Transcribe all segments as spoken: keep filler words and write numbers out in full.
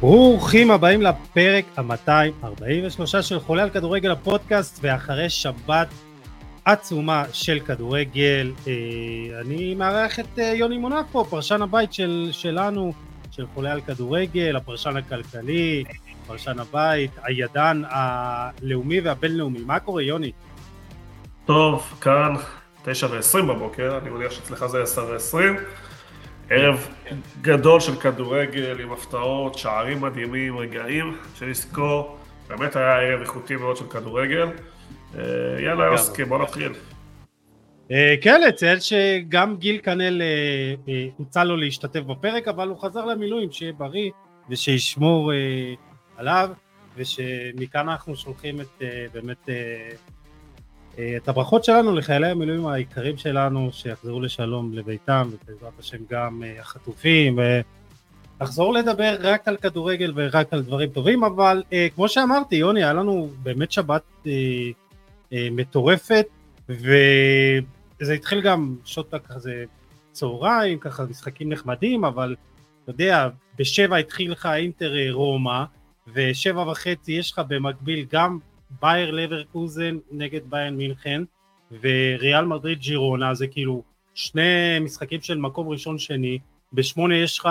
ברוכים הבאים לפרק ה-מאתיים ארבעים ושלוש של חולה על כדורגל הפודקאסט, ואחרי שבת עצומה של כדורגל, אני מארח את יוני מונקו, פרשן הבית של, שלנו, של חולה על כדורגל, הפרשן הכלכלי, פרשן הבית, הידן הלאומי והבינלאומי. מה קורה, יוני? טוב, כאן תשע ועשרים בבוקר, אני מניח שאצלך זה עשר ועשרים. ערב גדול של כדורגל עם הפתעות, שערים מדהימים, רגעים שנזכור. באמת היה ערב איכותי מאוד של כדורגל. יאללה יוסקי, בוא נתחיל. כן, לציין שגם גיל קנל הוצא לו להשתתף בפרק, אבל הוא חזר למילואים, שיהיה בריא ושישמור עליו, ושמכאן אנחנו שולחים את באמת את הברכות שלנו לחיילי המילואים העיקרים שלנו, שיחזרו לשלום לביתם, ובעזרת השם גם החטופים, ונחזור לדבר רק על כדורגל ורק על דברים טובים. אבל כמו שאמרתי, יוני, היה לנו באמת שבת מטורפת, וזה התחיל גם שוטה כזה צהריים, ככה משחקים נחמדים, אבל אתה יודע, בשבע התחיל לך אינטר רומא, ושבע וחצי יש לך במקביל גם בייר לברקוזן נגד ביירן מינכן, וריאל מדריד ג'ירונה, זה כאילו שני משחקים של מקום ראשון שני, בשמונה יש לך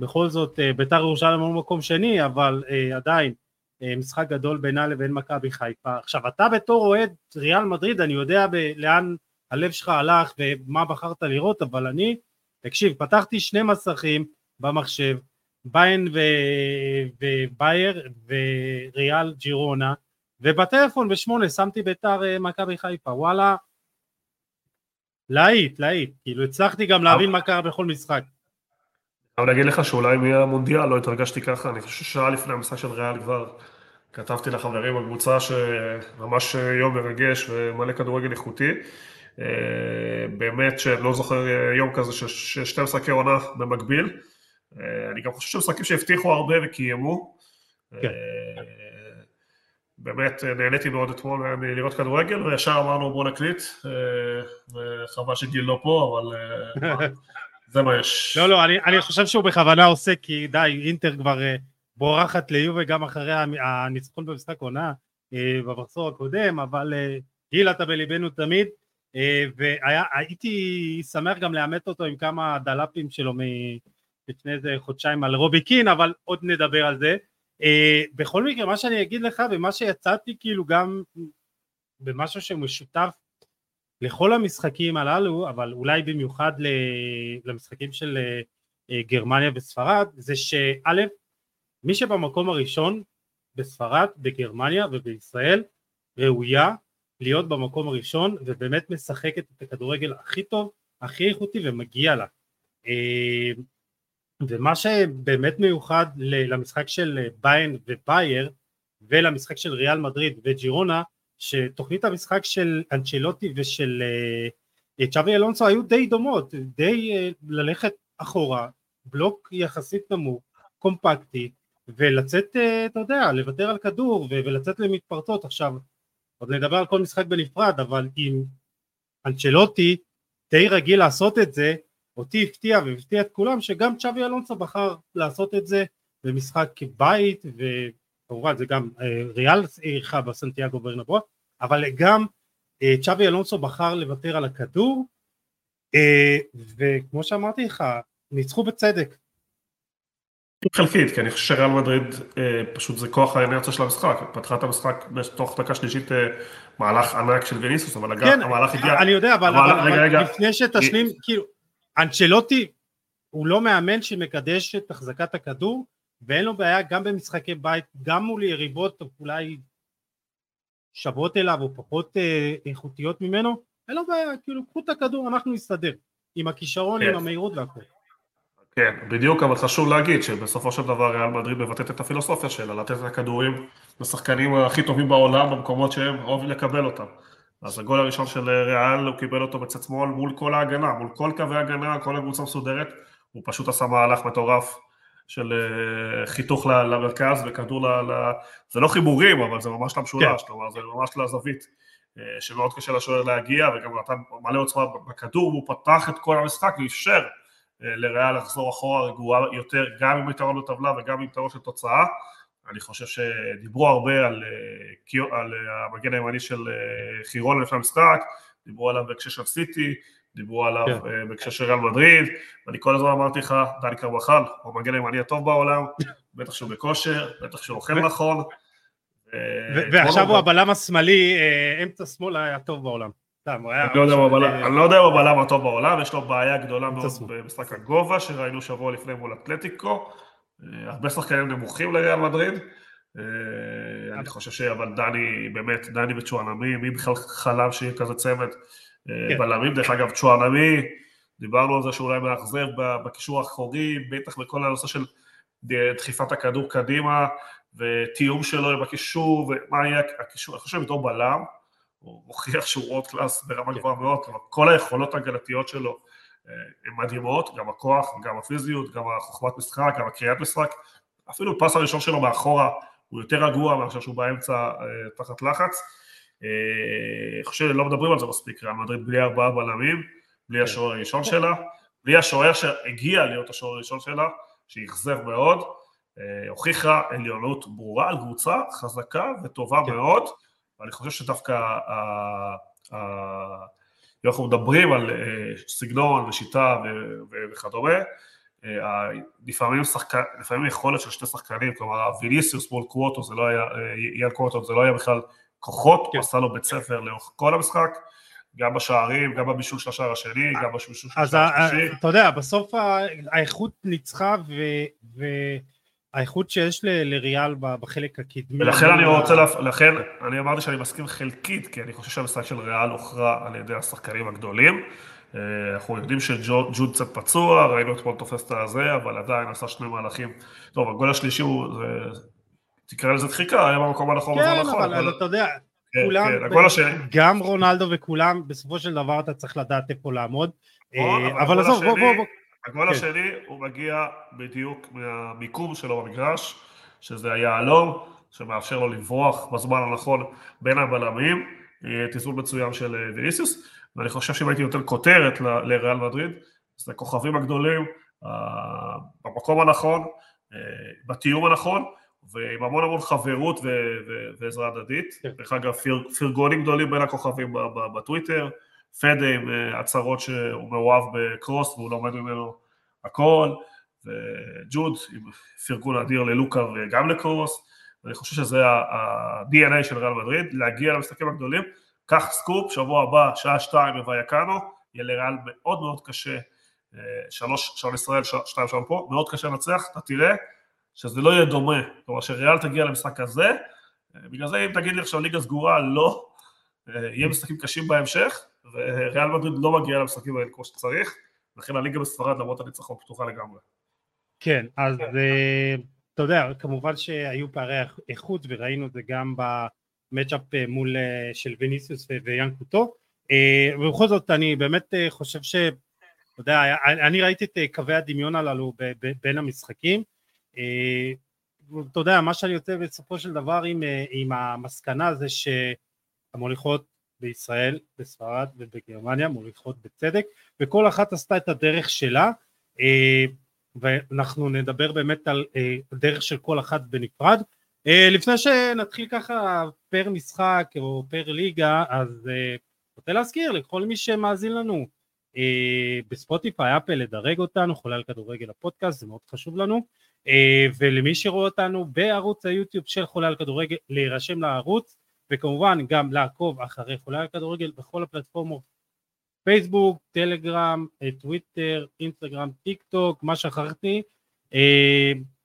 בכל זאת בית"ר ירושלים הוא מקום שני, אבל אה, עדיין אה, משחק גדול בינה לבין מכבי חיפה. עכשיו אתה בתור אוהד ריאל מדריד, אני יודע ב- לאן הלב שלך הלך ומה בחרת לראות, אבל אני, תקשיב, פתחתי שני מסכים במחשב, ביירן ובייר וריאל ג'ירונה, ובטלפון בשמונה שמתי ביתר מכבי חיפה. וואלה, להיט, להיט, כאילו הצלחתי גם להבין מה קרה בכל משחק. אבל להגיד לך שאולי מהמונדיאל לא התרגשתי ככה, אני חושב ששעה לפני המשחק של ריאל כבר כתבתי לחברים בקבוצה שממש יום מרגש ומלא כדורגל איכותי, באמת שלא זוכר יום כזה ששתי משחקי עונה במקביל, אני גם חושב שמשחקים שהבטיחו הרבה וקיימו, באמת נהניתי מאוד אתמול לראות כדורגל, וישר אמרנו בוא נקליט, וחבל שגיל לא פה, אבל זה מה יש. לא, לא, אני חושב שהוא בכוונה עושה, כי די, אינטר כבר בורחת ליובה גם אחרי הניצחון במשחק עונה, במחזור הקודם, אבל גיל אתה בליבנו תמיד, והייתי שמח גם לאמת אותו עם כמה דלפים שלו מ... לפני איזה חודשיים על רובי קין, אבל עוד נדבר על זה. בכל מקרה, מה שאני אגיד לך, ומה שיצאתי כאילו גם במשהו שמשותף לכל המשחקים הללו, אבל אולי במיוחד למשחקים של גרמניה וספרד, זה שא', מי שבמקום הראשון בספרד, בגרמניה ובישראל, ראויה להיות במקום הראשון, ובאמת משחקת את הכדורגל הכי טוב, הכי איכותי, ומגיע לה. ומה שבאמת מיוחד למשחק של ביירן ובייר, ולמשחק של ריאל מדריד וג'ירונה, שתוכנית המשחק של אנצ'לוטי ושל צ'אבי אלונסו היו די דומות, די ללכת אחורה, בלוק יחסית נמוך, קומפקטי, ולצאת, אתה יודע, לוותר על כדור, ולצאת למתפרצות. עכשיו, עוד נדבר על כל משחק בנפרד, אבל אם אנצ'לוטי די רגיל לעשות את זה, אותי הפתיע והפתיע את כולם, שגם צ'אבי אלונסו בחר לעשות את זה במשחק בית, וכמובן זה גם ריאל עירכה בסנטיאגו ברנבאו, אבל גם צ'אבי אלונסו בחר לוותר על הכדור, וכמו שאמרתי לך, ניצחו בצדק. חלקית, כי אני חושב שריאל מדריד פשוט זה כוח האנרציה של המשחק, פתחה את המשחק בתוך דקה שלישית מהלך ענק של ויניסוס, אבל המהלך הגיע... אני יודע, אבל לפני שתשלים, כאילו, אנצ'לוטי הוא לא מאמן שמקדש את החזקת הכדור, ואין לו בעיה גם במשחקי בית, גם מול יריבות אולי שוות אליו או פחות אה, איכותיות ממנו, אין לו בעיה, כאילו קחו את הכדור, אנחנו נסתדר עם הכישרון, כן. עם המהירות והכל. כן, בדיוק, אבל חשוב להגיד שבסופו של דבר ריאל מדריד מבטאת את הפילוסופיה שלה, לתת את הכדורים לשחקנים הכי טובים בעולם במקומות שהם אוהבים לקבל אותם. אז הגול הראשון של ריאל, הוא קיבל אותו בצד שמאל מול כל ההגנה, מול כל קווי ההגנה, כל הקבוצה מסודרת, הוא פשוט עשה מהלך מטורף של חיתוך למרכז וכדור ל... זה לא חיבורים, אבל זה ממש למשולש, כלומר, זה ממש לזווית, שמאוד קשה לשוער להגיע, וגם נתן מלא עוצמה בכדור, הוא פתח את כל המשחק ואפשר לריאל לחזור אחורה רגועה יותר, גם עם יתרון לטבלה וגם עם יתרון של תוצאה. אני חושב שדיברו הרבה על, על המגן הימני של חירון לפני המשחק, דיברו עליו בהקשר של סיטי, דיברו עליו yeah. בהקשר של ריאל מדריד, ואני כל הזמן אמרתי לך, דני קרבחל, הוא המגן הימני הטוב בעולם, בטח שהוא בכושר, בטח שהוא אוכל נכון. ועכשיו הוא הבלם השמאלי, אמצע שמאל היה טוב בעולם. אני לא יודע אם הבלם הטוב בעולם, יש לו בעיה גדולה מאוד במשחק הגובה, שראינו שבוע לפני מול אתלטיקו, הרבה שחקנים נמוכים לריאל מדריד, אני חושב שאבל דני, באמת, דני וצ'ואנמי, מי בכלל חלם שיהיה כזה צמד בלמים, דרך אגב צ'ואנמי, דיברנו על זה שאולי מאכזב בקישור האחורי, בטח בכל הנושא של דחיפת הכדור קדימה, ותיאום שלו עם הקישור, ומה יהיה הקישור, אני חושב בתור בלם, הוא מוכיח שהוא רוט קלאס ברמה גבוהה מאוד, כל היכולות הגלתיות שלו, הן מדהימות, גם הכוח, גם הפיזיות, גם החוכמת משחק, גם הקריאת משחק, אפילו פס הראשון שלו מאחורה, הוא יותר רגוע, מאשר שהוא באמצע תחת לחץ, אני חושב שלא מדברים על זה מספיק, ריאל מדריד בלי ארבעה בלמים, בלי השוער הראשון שלה, בלי השוער שהגיע להיות השוער הראשון שלה, שהחזר מאוד, הוכיחה עליונות ברורה על קבוצה חזקה וטובה מאוד, ואני חושב שדווקא אנחנו מדברים על סגנון ושיטה וכדומה, לפעמים יכולת של שתי שחקנים, כלומר ויניסיוס מול קווטו, זה לא היה, איאן קווטו, זה לא היה בכלל כוחות, הוא עשה לו בית ספר לאורך כל המשחק, גם בשערים, גם בבישול של השער השני, גם בבישול של השער השני. אתה יודע, בסוף האיכות ניצחה, והאיכות שיש לריאל בחלק הקדמי. ולכן אני רוצה, לכן אני אמרתי שאני מסכים חלקית, כי אני חושב שהמשחק של ריאל הוכרע על ידי השחקנים הגדולים. אנחנו יודעים שג'וד קצת פצוע, ראינו אתמול תופס את הזה, אבל עדיין עשה שני מהלכים. טוב, הגול השלישי הוא, תקרא לזה דחיקה, היה במקום הנכון, זה נכון. כן, אבל אתה יודע... כולם, גם רונלדו וכולם, בסופו של דבר אתה צריך לדעת איפה לעמוד, אבל עזוב, בוא, בוא, בוא. הגול השני, הוא מגיע בדיוק מהמיקום שלו במגרש, שזה היעלום, שמאפשר לו לברוח בזמן הנכון בין הבלמים, תיזול מצוין של ויניסיוס, ואני חושב שאם הייתי יותר כותרת לריאל מדריד, אז הכוכבים הגדולים, במקום הנכון, בתיאום הנכון, ועם המון המון חברות ועזרה הדדית, דרך אגב פרגונים גדולים בין הכוכבים בטוויטר, פדה עם הצהרות שהוא מאוהב בקרוס והוא לומד ממנו הכל, וג'וד עם פרגון אדיר ללוקה וגם לקרוס, ואני חושב שזה ה-די אן איי של ריאל מדריד, להגיע למשחקים הגדולים, קח סקופ, שבוע הבא, שעה שתיים בויאקנו, יהיה לריאל מאוד מאוד קשה, שלוש שעון ישראל, שתיים שעון פה, מאוד קשה לנצח, אתה תראה, שזה לא יהיה דומה, כלומר שריאל תגיע למשחק הזה, בגלל זה אם תגיד לי עכשיו ליגה סגורה, לא, יהיה משחקים קשים בהמשך, וריאל מדריד לא מגיעה למשחקים האלה כמו שצריך, לכן הליגה בספרד למרות הניצחון פתוחה לגמרי. כן, אז אתה יודע, כמובן שהיו פערי איכות, וראינו את זה גם במצ'אפ מול של ויניסיוס ויאנקוטו, ובכל זאת אני באמת חושב ש, אתה יודע, אני ראיתי את קווי הדמיון הללו בין המשחקים, אתה יודע, מה שאני יוצא בסופו של דבר עם המסקנה זה שהמוליכות בישראל, בספרד ובגרמניה, מוליכות בצדק, וכל אחת עשתה את הדרך שלה, ואנחנו נדבר באמת על הדרך של כל אחת בנפרד. לפני שנתחיל ככה פר משחק או פר ליגה, אז רוצה להזכיר לכל מי שמאזין לנו בספוטיפיי, אפל, לדרג אותנו, חולל כדורגל הפודקאסט, זה מאוד חשוב לנו, ולמי שראו אותנו בערוץ היוטיוב של חולל כדורגל, להירשם לערוץ, וכמובן גם לעקוב אחרי חולל כדורגל בכל הפלטפורמות, פייסבוק, טלגרם, טוויטר, אינסטגרם, טיק טוק, מה שכחתי,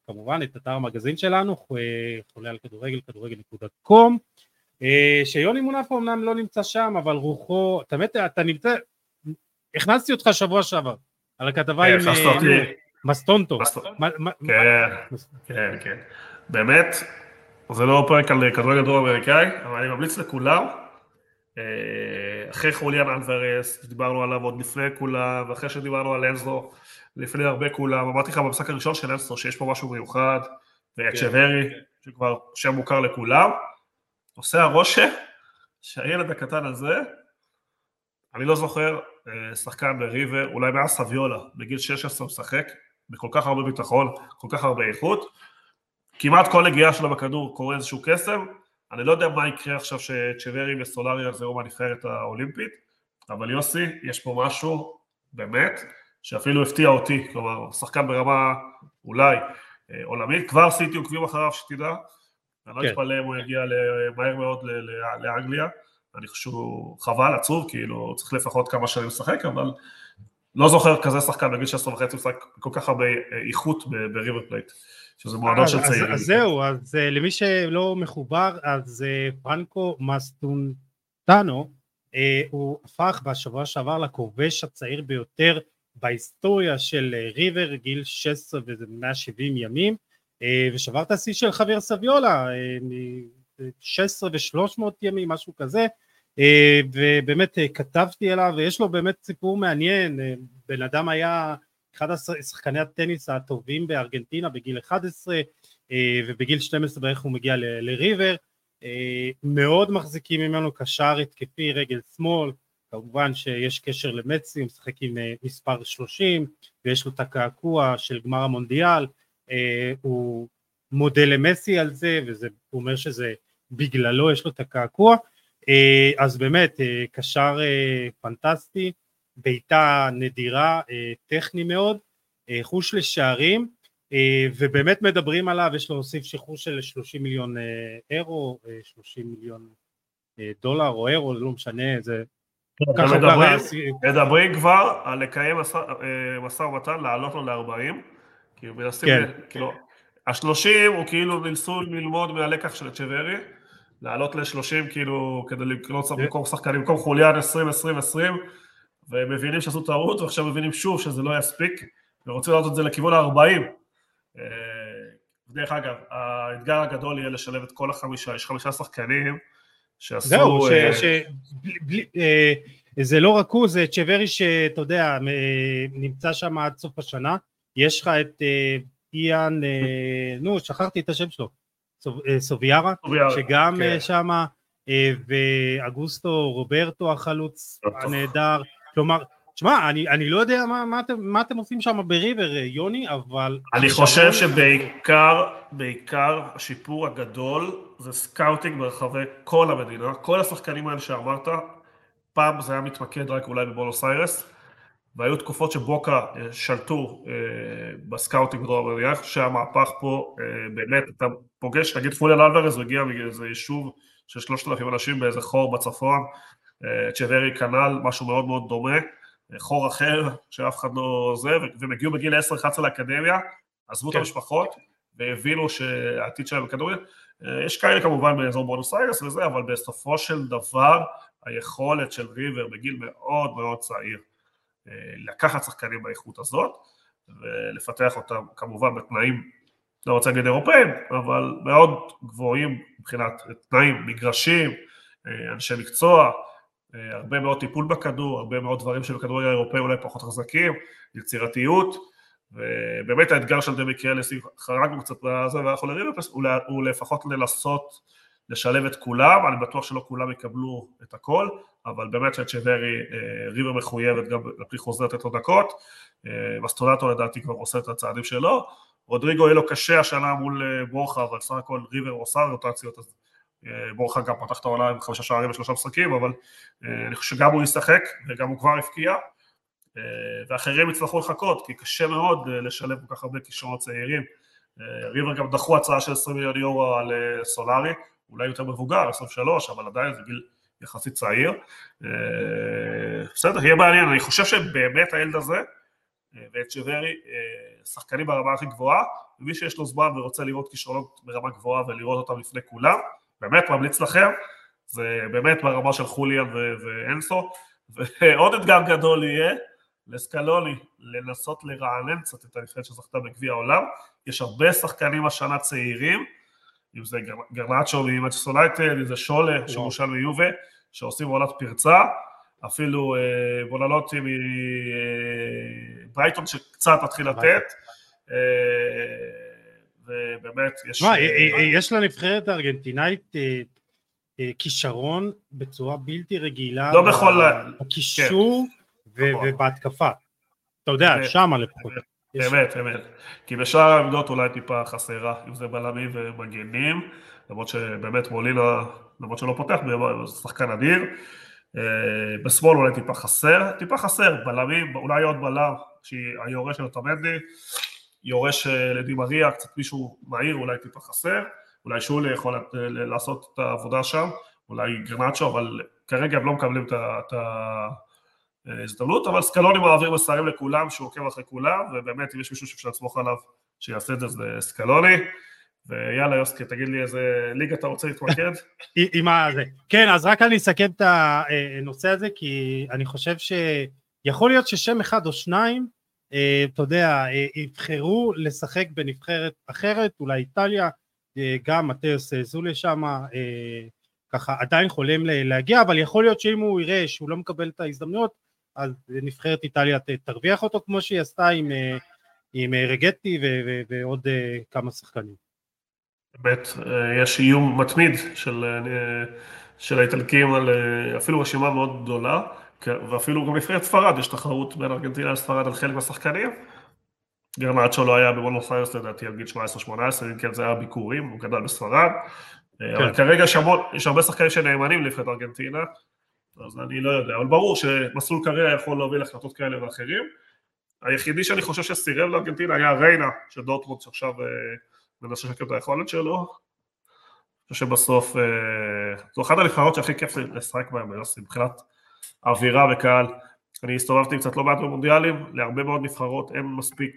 כמובן את אתר המגזין שלנו, חולל כדורגל, כדורגל נקודה קום, שיוני מונף אמנם לא נמצא שם, אבל רוחו, תמיד אתה נמצא, הכנסתי אותך שבוע שעבר, על הכתבה עם... מסטונטו. כן, כן. באמת, זה לא פרק על כדורגל דרום אמריקאי, אבל אני ממליץ לכולם, אחרי חוליאן אלוורס, שדיברנו עליו עוד לפני כולם, ואחרי שדיברנו על אנסו, לפני הרבה כולם, אמרתי לך במשחק הראשון של אנסו, שיש פה משהו מיוחד, ואקשברי, שכבר שם מוכר לכולם, עושה הרושם, שהילד הקטן הזה, אני לא זוכר שחקן בריבה, אולי מאז סביולה, בגיל שש עשרה הוא משחק, בכל כך הרבה ביטחון, כל כך הרבה איכות, כמעט כל הגיעה שלו בכדור קורה איזשהו קסם, אני לא יודע מה יקרה עכשיו שצ'ברי וסולארי יחזרו מהנבחרת האולימפית, אבל יוסי, יש פה משהו, באמת, שאפילו הפתיע אותי, כלומר, שחקן ברמה אולי עולמית, כבר עשיתי עוקבים אחריו שתדע, אני לא אתפלא אם הוא יגיע מהר מאוד לאנגליה, אני חושב חבל, עצוב, כאילו צריך לפחות כמה שנים לשחק, אבל לא זוכר כזה שחקן, נגיד שעשרה וחצי הוא שחק כל כך הרבה איכות בריבר פלייט, שזה מועדון של צעירים. אז זהו, אז למי שלא מחובר, אז פרנקו מסטונטנו, הוא הפך בשבוע שעבר לכובש הצעיר ביותר בהיסטוריה של ריבר, גיל שש עשרה וזה מאה ושבעים ימים, ושבר את השיא של חביר סביולה, שש עשרה ו-שלוש מאות ימים, משהו כזה, ובאמת כתבתי אליו, ויש לו באמת סיפור מעניין, בן אדם היה אחד השחקני הטניס הטובים בארגנטינה בגיל אחת עשרה, ובגיל שתים עשרה בערך הוא מגיע ל- לריבר, מאוד מחזיקים ממנו קשר התקפי רגל שמאל, כמובן שיש קשר למצי, הוא משחק עם מספר שלושים, ויש לו את הקעקוע של גמר המונדיאל, הוא מודה למסי על זה, והוא אומר שזה בגללו יש לו את הקעקוע, אז באמת קשר פנטסטי, ביתה נדירה, טכני מאוד, חוש לשערים, ובאמת מדברים עליו, יש לו הוסיף שחוש של שלושים מיליון אירו, שלושים מיליון דולר או אירו, לא משנה, זה... מדברים כבר על לקיים מסע ומתן, לעלות לו ל-ארבעים, כי מנסים, כאילו, ה-שלושים הוא כאילו נלסו ללמוד מהלקח של צ'ברי, לעלות ל-שלושים כאילו, כדי לקנות במקום שחקנים, במקום חוליין עשרים עשרים עשרים, והם מבינים שעשו טעות, ועכשיו מבינים שוב שזה לא יספיק, ורוצים לעלות את זה לכיוון ה-ארבעים. דרך אגב, האתגר הגדול יהיה לשלב את כל החמישה, יש חמישה שחקנים, שעשו... זה לא רק הוא, זה צ'ברי שאתה יודע, נמצא שם עד סוף השנה, יש לך את איאן, נו, שכחתי את השם שלו, סוביארה, שגם שם, ואגוסטו רוברטו החלוץ הנהדר, כלומר, תשמע, אני לא יודע מה אתם עושים שם בריבר, יוני, אבל... אני חושב שבעיקר, בעיקר השיפור הגדול, זה סקאוטינג ברחבי כל המדינה, כל השחקנים האלה שאמרת, פעם זה היה מתמקד רק אולי בבונוס איירס, והיו תקופות שבוקה שלטו בסקאוטינג בדרום אמריקה, שהמהפך פה באמת, אתה פוגש, נגיד פוליאן אלוורז, הוא הגיע מאיזה יישוב של שלושת אלפים אנשים באיזה חור בצפון, צ'ברי קנל, משהו מאוד מאוד דומה, חור אחר שאף אחד לא זה, והם הגיעו בגיל עשר אחת עשרה לאקדמיה, עזבו את המשפחות, והבינו שהעתיד שלהם בכדורגל, יש כאלה כמובן באזור בונוס איירס וזה, אבל בסופו של דבר, היכולת של ריבר בגיל מאוד מאוד צעיר, לקחת שחקנים באיכות הזאת, ולפתח אותם כמובן בתנאים, לא רוצה להגיד אירופאים, אבל מאוד גבוהים מבחינת תנאים, מגרשים, אנשי מקצוע, הרבה מאוד טיפול בכדור, הרבה מאוד דברים שבכדורגל האירופאי אולי פחות חזקים, יצירתיות, ובאמת האתגר של דמי קרלס חרגנו קצת לזה, ואנחנו לריבר הוא לפחות לנסות לשלב את כולם, אני בטוח שלא כולם יקבלו את הכל, אבל באמת שצ'ברי ריבר מחויבת גם לפי חוזר לתת לו דקות, מסטונטנו לדעתי כבר עושה את הצעדים שלו, רודריגו יהיה לו קשה השנה מול בורחה, אבל סך הכל ריבר עושה רוטציות, אז בורחה גם פתח את העונה עם חמישה שערים ושלושה משחקים, אבל אני חושב שגם הוא ישחק וגם הוא כבר הפקיע, ואחרים יצטרכו לחכות, כי קשה מאוד לשלב כל כך הרבה כישרונות צעירים, ריבר גם דחו הצעה של עשרים מיליון יורו על סולארי, אולי יותר מבוגר, עשרים ושלוש, אבל עדיין זה גיל יחסית צעיר, בסדר, יהיה מעניין, אני חושב שבאמת הילד הזה, ואת צ'ברי, שחקנים ברמה הכי גבוהה, ומי שיש לו זמן ורוצה לראות כישרונות ברמה גבוהה ולראות אותם לפני כולם, באמת ממליץ לכם, זה באמת ברמה של חוליאן ואנסו, ועוד אתגר גדול יהיה, לסקלוני, לנסות לרענן קצת את הנבחרת שזכתה בגביע העולם, יש הרבה שחקנים השנה צעירים, אם זה גרנצ'ו ממנצ'סטר יונייטד, אם זה שולה שמושל מיובה, שעושים עונת פרצה, אפילו בונלוטי מברייטון שקצת התחיל לתת, ובאמת יש... יש לנבחרת הארגנטינאית כישרון בצורה בלתי רגילה, לא בכל... הקישור ובהתקפה. אתה יודע, שמה לפחות. באמת, באמת. כי בשאר העמדות אולי טיפה חסרה, אם זה בלמים ומגנים, למרות שבאמת מולינה, למרות שלא פותח, זה שחקן אדיר. בשמאל אולי טיפה חסר, טיפה חסר, בלמים, אולי עוד בלם, שהיורש של תמנדי, יורש לדי מריה, קצת מישהו מהיר, אולי טיפה חסר, אולי שולי יכול לעשות את העבודה שם, אולי גרנצ'ו, אבל כרגע הם לא מקבלים את ההזדמנות, אבל סקלוני מעביר מסרים לכולם, שהוא עוקב אחרי כולם, ובאמת אם יש מישהו שאפשר לצמוך עליו שיעשה את זה, זה סקלוני, ויאללה יוסקי, תגיד לי איזה ליגה אתה רוצה להתמקד? עם הזה. כן, אז רק אני אסכם את הנושא הזה, כי אני חושב שיכול להיות ששם אחד או שניים, אתה יודע, יבחרו לשחק בנבחרת אחרת, אולי איטליה, גם מתאוס זולה שם, ככה עדיין חולם להגיע, אבל יכול להיות שאם הוא יראה שהוא לא מקבל את ההזדמנויות, אז נבחרת איטליה תרוויח אותו, כמו שהיא עשתה עם רגטי ועוד כמה שחקנים. באמת, יש איום מתמיד של, של האיטלקים על אפילו רשימה מאוד גדולה, ואפילו גם לפני ספרד, יש תחרות בין ארגנטינה לספרד על חלק מהשחקנים. גרנצ'ו לא היה בבונוס איירס, לדעתי, על גיל שבע עשרה שמונה עשרה, אם כן זה היה ביקורים, הוא גדל בספרד. כן. אבל כרגע שמות, יש הרבה שחקנים שנאמנים לפני ארגנטינה, אז אני לא יודע, אבל ברור שמסלול קריירה יכול להוביל החלטות כאלה ואחרים. היחידי שאני חושב שסירב לארגנטינה היה ריינה, שדורטמונד שעכשיו מנסה לשקף את היכולת שלו, שבסוף, זו אחת הנבחרות שהכי כיף לשחק בהם, מבחינת אווירה וקהל. אני הסתובבתי קצת לא מעט במונדיאלים, להרבה מאוד נבחרות אין מספיק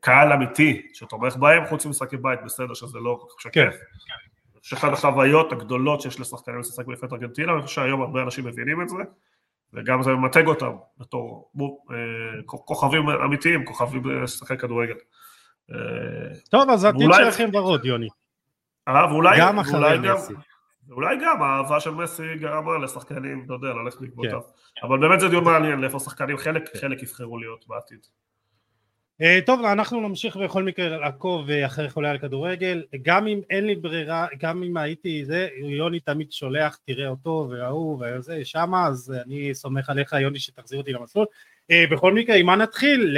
קהל אמיתי שתומך בהם, חוץ ממשחקי בית, בסדר שזה לא שקף. שאחת החוויות הגדולות שיש לשחקנים לשחק בנבחרת ארגנטינה, אני חושב שהיום הרבה אנשים מבינים את זה, וגם זה ממתג אותם בתור כוכבים אמיתיים, כוכבים לשחקי כדורגל. טוב, אז העתיד שלכם ורוד, יוני. אה, ואולי גם, ואולי גם, האהבה של מסי גרמה לשחקנים, אתה יודע, ללכת לקבוצה. אבל באמת זה דיון מעניין, לאיפה שחקנים, חלק, חלק יבחרו להיות בעתיד. טוב, אנחנו נמשיך בכל מקרה לעקוב אחרי חולה על כדורגל, גם אם אין לי ברירה, גם אם הייתי זה, יוני תמיד שולח, תראה אותו, והוא, וזה, שמה, אז אני סומך עליך, יוני, שתחזיר אותי למסלול. בכל מקרה, עם מה נתחיל?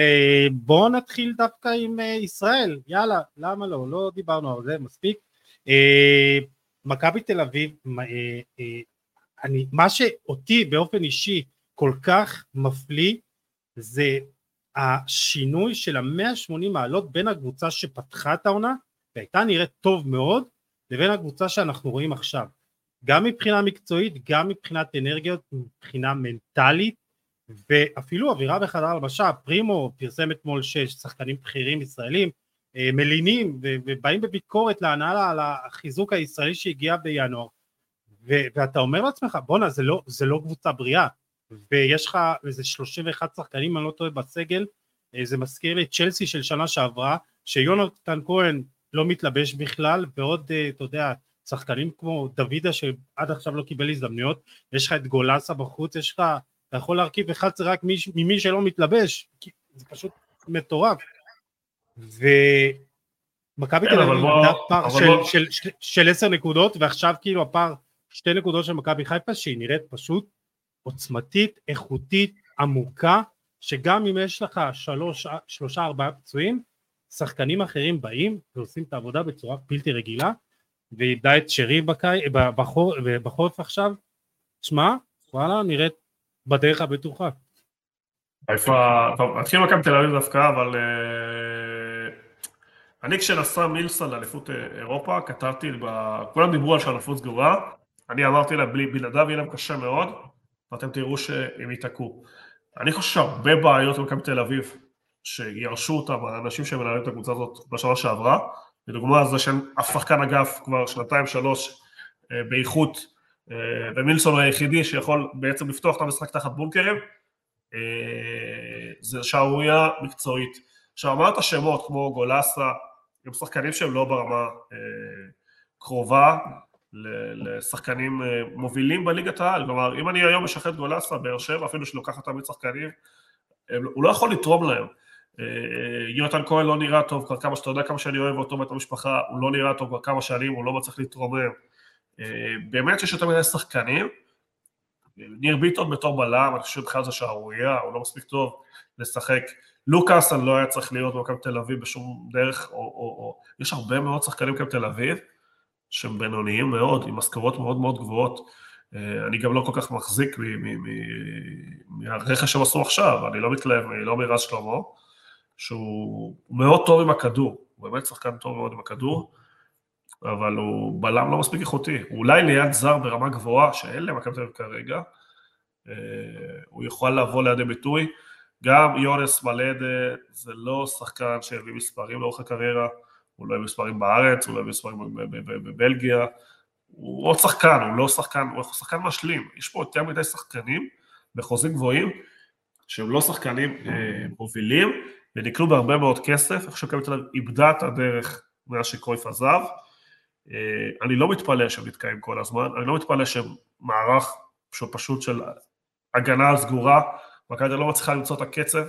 בואו נתחיל דווקא עם ישראל, יאללה, למה לא? לא דיברנו על זה, מספיק. מכבי תל אביב, מה שאותי באופן אישי כל כך מפליא, זה השינוי של ה-מאה ושמונים מעלות בין הקבוצה שפתחה את העונה, והייתה נראית טוב מאוד, לבין הקבוצה שאנחנו רואים עכשיו. גם מבחינה מקצועית, גם מבחינת אנרגיות, מבחינה מנטלית, ואפילו אווירה בחדר הלבשה. פרימו פרסם אתמול שש שחקנים בכירים ישראלים מלינים ובאים בביקורת להנהלה על החיזוק הישראלי שהגיע בינואר, ואתה אומר לעצמך, בונה, זה לא, זה לא קבוצה בריאה, ויש לך איזה שלושים ואחד שחקנים, אני לא טועה, בסגל. זה מזכיר לי צ'לסי של שנה שעברה, שיונתן כהן לא מתלבש בכלל, ועוד, אתה יודע, שחקנים כמו דוידה שעד עכשיו לא קיבל הזדמנויות, יש לך את גולסה בחוץ, יש לך, אתה יכול להרכיב אחד זה רק ממי שלא מתלבש, זה פשוט מטורף. ומכבי תל אביב עמדה פער של עשר נקודות, ועכשיו כאילו הפער שתי נקודות של מכבי חיפה, שהיא נראית פשוט עוצמתית, איכותית, עמוקה, שגם אם יש לך שלוש, שלושה, ארבעה פצועים, שחקנים אחרים באים ועושים את העבודה בצורה בלתי רגילה, ועיבדה את שרי בחורף עכשיו, שמע, וואלה, נראית בדרך הבטוחה. טוב, נתחיל מכבי תל אביב דווקא, אבל אני כשנסע מילסון לאליפות אירופה, כתבתי, כולם דיברו על שאליפות סגורה, אני אמרתי לה, בלעדיו יהיה להם קשה מאוד, ואתם תראו שהם יתעקו. אני חושב שהרבה בעיות במכבי תל אביב, שירשו אותם, האנשים שמנהלים את הקבוצה הזאת בשנה שעברה, בדוגמה זה שאף שחקן אגף כבר שנתיים, שלוש, באיכות, ומילסון היחידי שיכול בעצם לפתוח את המשחק תחת בונקרים, זה שערוריה מקצועית. עכשיו, אמרת שמות כמו גולסה, הם שחקנים שהם לא ברמה קרובה, לשחקנים מובילים בליגת העל, כלומר, אם אני היום משחד גולסה באר שבע, אפילו שלוקחת תמיד שחקנים, הוא לא יכול לתרום להם. יונתן כהן לא נראה טוב, כבר כמה שאתה יודע, כמה שאני אוהב אותו ואת המשפחה, הוא לא נראה טוב כבר כמה שנים, הוא לא מצליח לתרום להם. באמת שיש יותר מדי שחקנים, ניר ביטון בתור בלם, אני חושב שבכלל זה שערורייה, הוא לא מספיק טוב לשחק. לוקאסן לא היה צריך להיות במכבי תל אביב בשום דרך, או, או, או. יש הרבה מאוד שחקנים במכבי תל אביב, שהם בינוניים מאוד, עם משכורות מאוד מאוד גבוהות. אני גם לא כל כך מחזיק מהרכש שהם עשו עכשיו, אני לא מתלהב, אני לא מרז שלמה, שהוא מאוד טוב עם הכדור, הוא באמת שחקן טוב מאוד עם הכדור, אבל הוא בלם לא מספיק איכותי, הוא אולי ליד זר ברמה גבוהה, שאין להם הקמתם כרגע, הוא יכול לבוא לידי ביטוי, גם יונס מלדה, זה לא שחקן שהביא מספרים לאורך הקריירה, הוא לא הביא מספרים בארץ, הוא לא הביא מספרים בבלגיה, הוא עוד שחקן, הוא לא שחקן, הוא שחקן משלים, יש פה יותר מדי שחקנים, בחוזים גבוהים, שהם לא שחקנים מובילים, ונקנו בהרבה מאוד כסף, אני חושב קמתם להם איבדה את הדרך מאז שקרויף עזב, אני לא מתפלא שהם נתקעים כל הזמן, אני לא מתפלא שמערך פשוט של הגנה סגורה, מכבי לא מצליחה למצוא את הקצב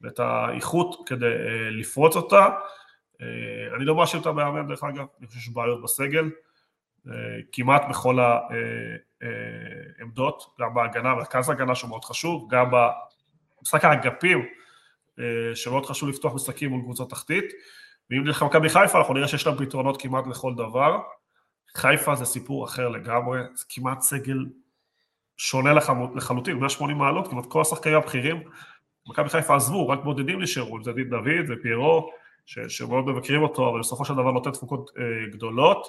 ואת האיכות כדי לפרוץ אותה, אני לא מאשים אותה מאמן דרך אגב, אני חושב שיש בעיות בסגל, כמעט בכל העמדות, גם בהגנה, מרכז ההגנה שמאוד חשוב, גם במשחק האגפים שמאוד חשוב לפתוח משחקים מול קבוצה תחתית, ואם נלך מכבי חיפה, אנחנו נראה שיש להם פתרונות כמעט לכל דבר. חיפה זה סיפור אחר לגמרי, זה כמעט סגל שונה לחלוטין, מאה ושמונים מעלות, כמעט כל השחקנים הבכירים. מכבי חיפה עזבו, רק בודדים נשארו, זה דין דוד ופיירו, שמאוד מבקרים אותו, אבל בסופו של דבר נותן תפוקות גדולות.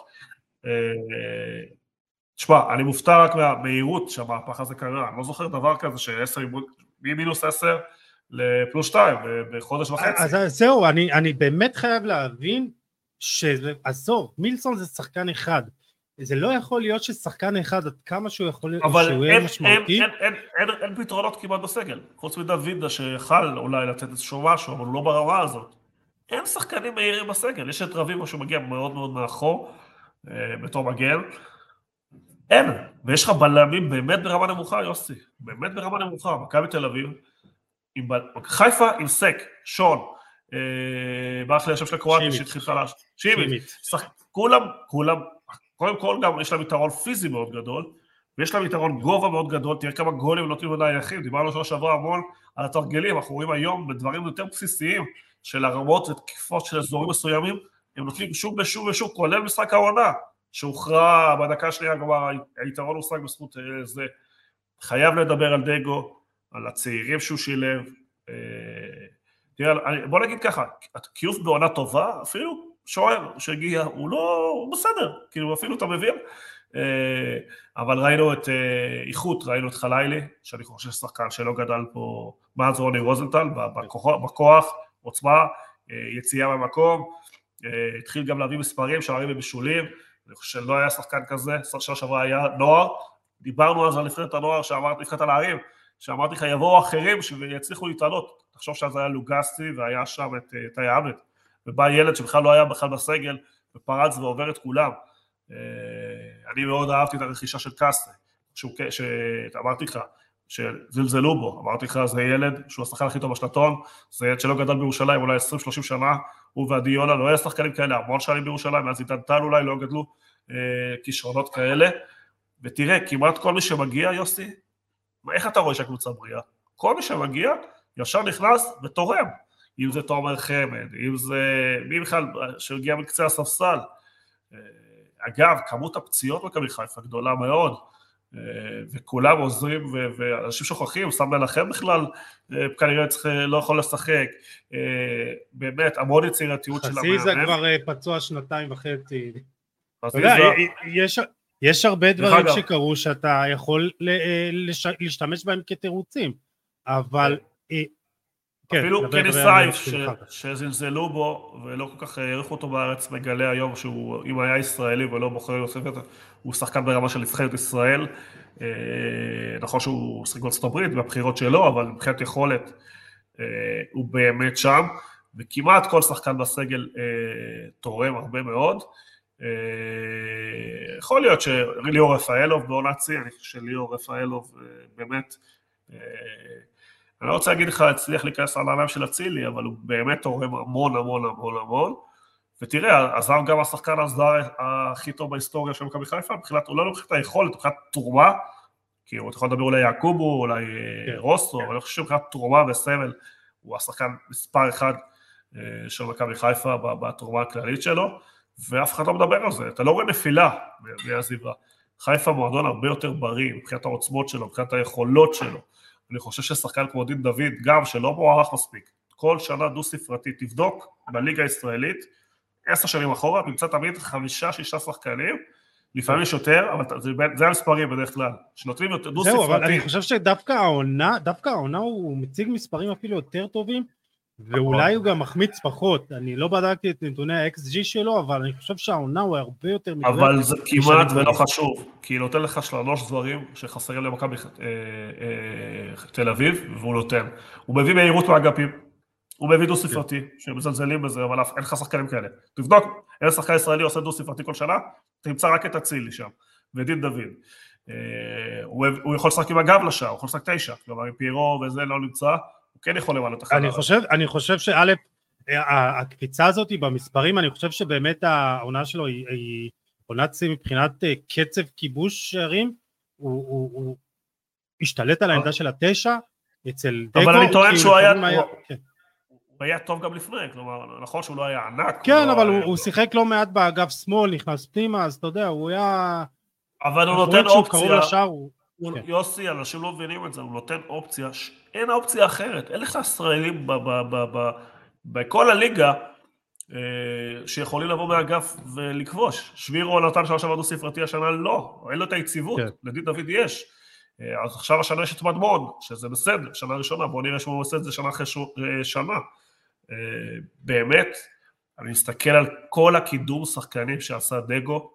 תשמע, אני מופתע רק מהמהירות שהמהפך הזה קרה, אני לא זוכר דבר כזה שמינוס עשר, לפלוס שתיים, בחודש וחצי. אז זהו, אני, אני באמת חייב להבין שעזוב, מילסון זה שחקן אחד. זה לא יכול להיות ששחקן אחד, עד כמה שהוא יכול, שהוא יהיה משמעותי. אבל אין, אין, אין, אין, אין פתרונות כמעט בסגל. חוץ מדוידה שיכל אולי לתת את שום משהו, אבל הוא לא ברמה הזאת. אין שחקנים מהירים בסגל. יש את רביבו שהוא מגיע מאוד מאוד מאחור, אה, בתור מגן. אין. ויש לך בלמים באמת ברמה נמוכה, יוסי. באמת ברמה נמוכה. מכבי תל אביב. חיפה עם סק, שון, ברח לי השם של הקרואטיה שהתחיל חלש, שימית, כולם, כולם, קודם כל גם יש להם יתרון פיזי מאוד גדול, ויש להם יתרון גובה מאוד גדול, תראה כמה גולים נותנים עדיין יחיד, דיברנו שלוש שבוע המון על התרגלים, אנחנו רואים היום בדברים יותר בסיסיים של הרמות ותקיפות של אזורים מסוימים, הם נותנים שוב ושוב ושוב, כולל משחק העונה, שהוכרע בדקה השנייה, כלומר היתרון הושג בזכות זה, חייב לדבר על דגו, על הצעירים שהוא שילב, בוא נגיד ככה, קיוף בעונה טובה, אפילו שוער שהגיע, הוא לא בסדר, כאילו אפילו אתה מבין, אבל ראינו את איכות, ראינו את חלילי, שאני חושב ששחקן שלא גדל פה, מה זה רוני רוזנטל, בכוח, עוצמה, יציאה במקום, התחיל גם להביא מספרים, שערים במשולים, אני חושב שלא היה שחקן כזה, שנה שעברה היה נוער, דיברנו אז על נבחרת הנוער, שאמרת נבחרת הנערים, שאמרתי לך, יבואו אחרים שיצליחו להתעלות. תחשוב שאז היה לוגסי, והיה שם את תאי עבד, ובא ילד שבכלל לא היה בכלל בסגל, ופרץ ועובר את כולם. אני מאוד אהבתי את הרכישה של קאסה, שאמרתי לך, שזלזלו בו, אמרתי לך, זה ילד שהוא השחקן הכי טוב בשנתון, זה ילד שלא גדל בירושלים, אולי עשרים שלושים שנה, הוא ועדי יונה, לא היה שחקנים כאלה, המון שנים בירושלים, אז התענתן אולי, לא גדלו כישרונות כאלה. ותראה, כמעט כל מי שמגיע, יוסי, איך אתה רואה שהקבוצה בריאה? כל מי שמגיע, ישר נכנס ותורם. אם זה תומר חמד, אם זה מי בכלל שהגיע מקצה הספסל. אגב, כמות הפציעות מכבי חיפה גדולה מאוד, וכולם עוזרים, ואנשים שוכחים, שם מלחם בכלל, כנראה לא יכול לשחק. באמת, המון יצירתיות של המאמן. חזיזה כבר פצוע שנתיים וחצי. יש... יש הרבה דברים שקרו שאתה יכול להשתמש בהם כתירוצים, אבל... אפילו קני סייף שזלזלו בו ולא כל כך העריכו אותו בארץ, מגלה היום שהוא, אם היה ישראלי ולא בוחר יוספת, הוא שחקן ברמה של נבחרת ישראל, נכון שהוא שחק בארצות הברית בבחירות שלו, אבל מבחינת יכולת הוא באמת שם, וכמעט כל שחקן בסגל תורם הרבה מאוד, יכול להיות שליאור רפאלוב באונצי, אני חושב שליאור רפאלוב באמת, אני לא רוצה להגיד לך, הצליח להיכנס על העניים של הצילי, אבל הוא באמת תורם המון המון המון המון, ותראה, עזר גם השחקן הזר הכי טוב בהיסטוריה של מכבי חיפה, מבחינת, אולי לא מבחינת היכולת, מבחינת תרומה, כאילו, אתה יכול לדבר אולי יעקובו, אולי רוסו, אבל אני חושב שמבחינת תרומה וסמל, הוא השחקן מספר אחד של מכבי חיפה בתרומה הכללית שלו, ואף אחד לא מדבר על זה, אתה לא רואה נפילה מהסביבה. חיפה מועדון הרבה יותר בריא, מבחינת העוצמות שלו, מבחינת היכולות שלו. אני חושב ששחקן כמו דין דוד, גם שלא מוערך מספיק, כל שנה דו ספרתית, תבדוק בליגה הישראלית, עשר שנים אחורה, נמצא תמיד חמישה, שישה שחקנים, לפעמים שוטר, אבל זה היה מספרים בדרך כלל, שנותנים יותר דו ספרתי. זהו, אבל אני חושב שדווקא העונה, דווקא העונה הוא מציג מספרים אפילו יותר טובים, ואולי הוא גם מחמיץ פחות, אני לא בדקתי את נתוני ה-אקס ג'י שלו, אבל אני חושב שהעונה הוא הרבה יותר... אבל זה כמעט ולא חשוב, כי היא נותן לך שלוש דברים שחסרים למכבי תל אביב, והוא נותן. הוא מביא מהירות מהאגפים, הוא מביא דו ספרתי, שמזלזלים בזה, אבל אין לך שחקנים כאלה. תבדוק, אין שחקן ישראלי עושה דו ספרתי כל שנה, תמצא רק את הצילי שם, ודין דוד. הוא יכול לשחק עם הגב לשעה, הוא יכול לשחק תשע, כלומר עם פיירו וזה לא נמצא, הוא כן יכול למעלה תחלה. אני חושב, אני חושב שא', הקפיצה הזאת היא במספרים, אני חושב שבאמת העונה שלו היא עונת שיא מבחינת קצב כיבוש שערים, הוא השתלט על העמדה של התשע, אצל דקו. אבל אני טוען שהוא היה... הוא היה טוב גם לפני, כלומר, נכון שהוא לא היה ענק. כן, אבל הוא שיחק לא מעט באגף שמאל, נכנס פנימה, אז אתה יודע, הוא היה... אבל הוא נותן אופציה, יוסי, אנשים לא מבינים את זה, הוא נותן אופציה, אין האופציה אחרת, אין לך ישראלים בכל הליגה, שיכולים לבוא מהאגף ולכבוש. שבירו נתן שנה שעברה דו ספרתי, השנה לא, אין לו את היציבות, לדין דוד יש. אז עכשיו השנה יש את מדמון, שזה בסדר, שנה ראשונה, בואו נראה שהוא עושה את זה שנה אחרי שנה. באמת, אני מסתכל על כל הקידום שחקנים שעשה דגו,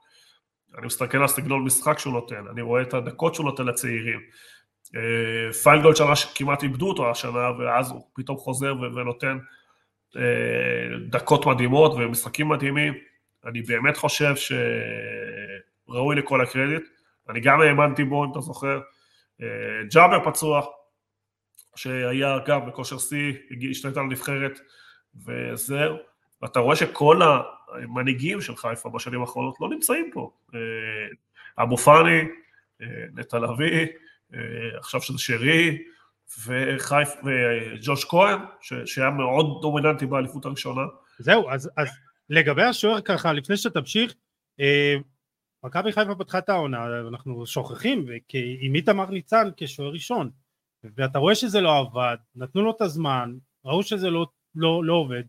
אני מסתכל על סגנון משחק שהוא נותן, אני רואה את הדקות שהוא נותן לצעירים. פיינגולד שנה שכמעט איבדו אותו השנה, ואז הוא פתאום חוזר ונותן דקות מדהימות ומשחקים מדהימים. אני באמת חושב שראוי לכל הקרדיט, אני גם האמנתי בו, אם אתה זוכר, ג'אבר פצוע, שהיה גם בכושר סי, השתלט על נבחרת, וזהו. ואתה רואה שכל המנהיגים של חיפה בשנים האחרונות לא נמצאים פה. אבו פאני, נטע לביא, עכשיו שזה שרי, וג'וש כהן, שהיה מאוד דומיננטי באליפות הראשונה. זהו, אז, אז לגבי השוער ככה, לפני שתמשיך, מכבי חיפה פתחה את העונה, אנחנו שוכחים, עם איתמר ניצן כשוער ראשון, ואתה רואה שזה לא עבד, נתנו לו את הזמן, ראו שזה לא, לא, לא עובד,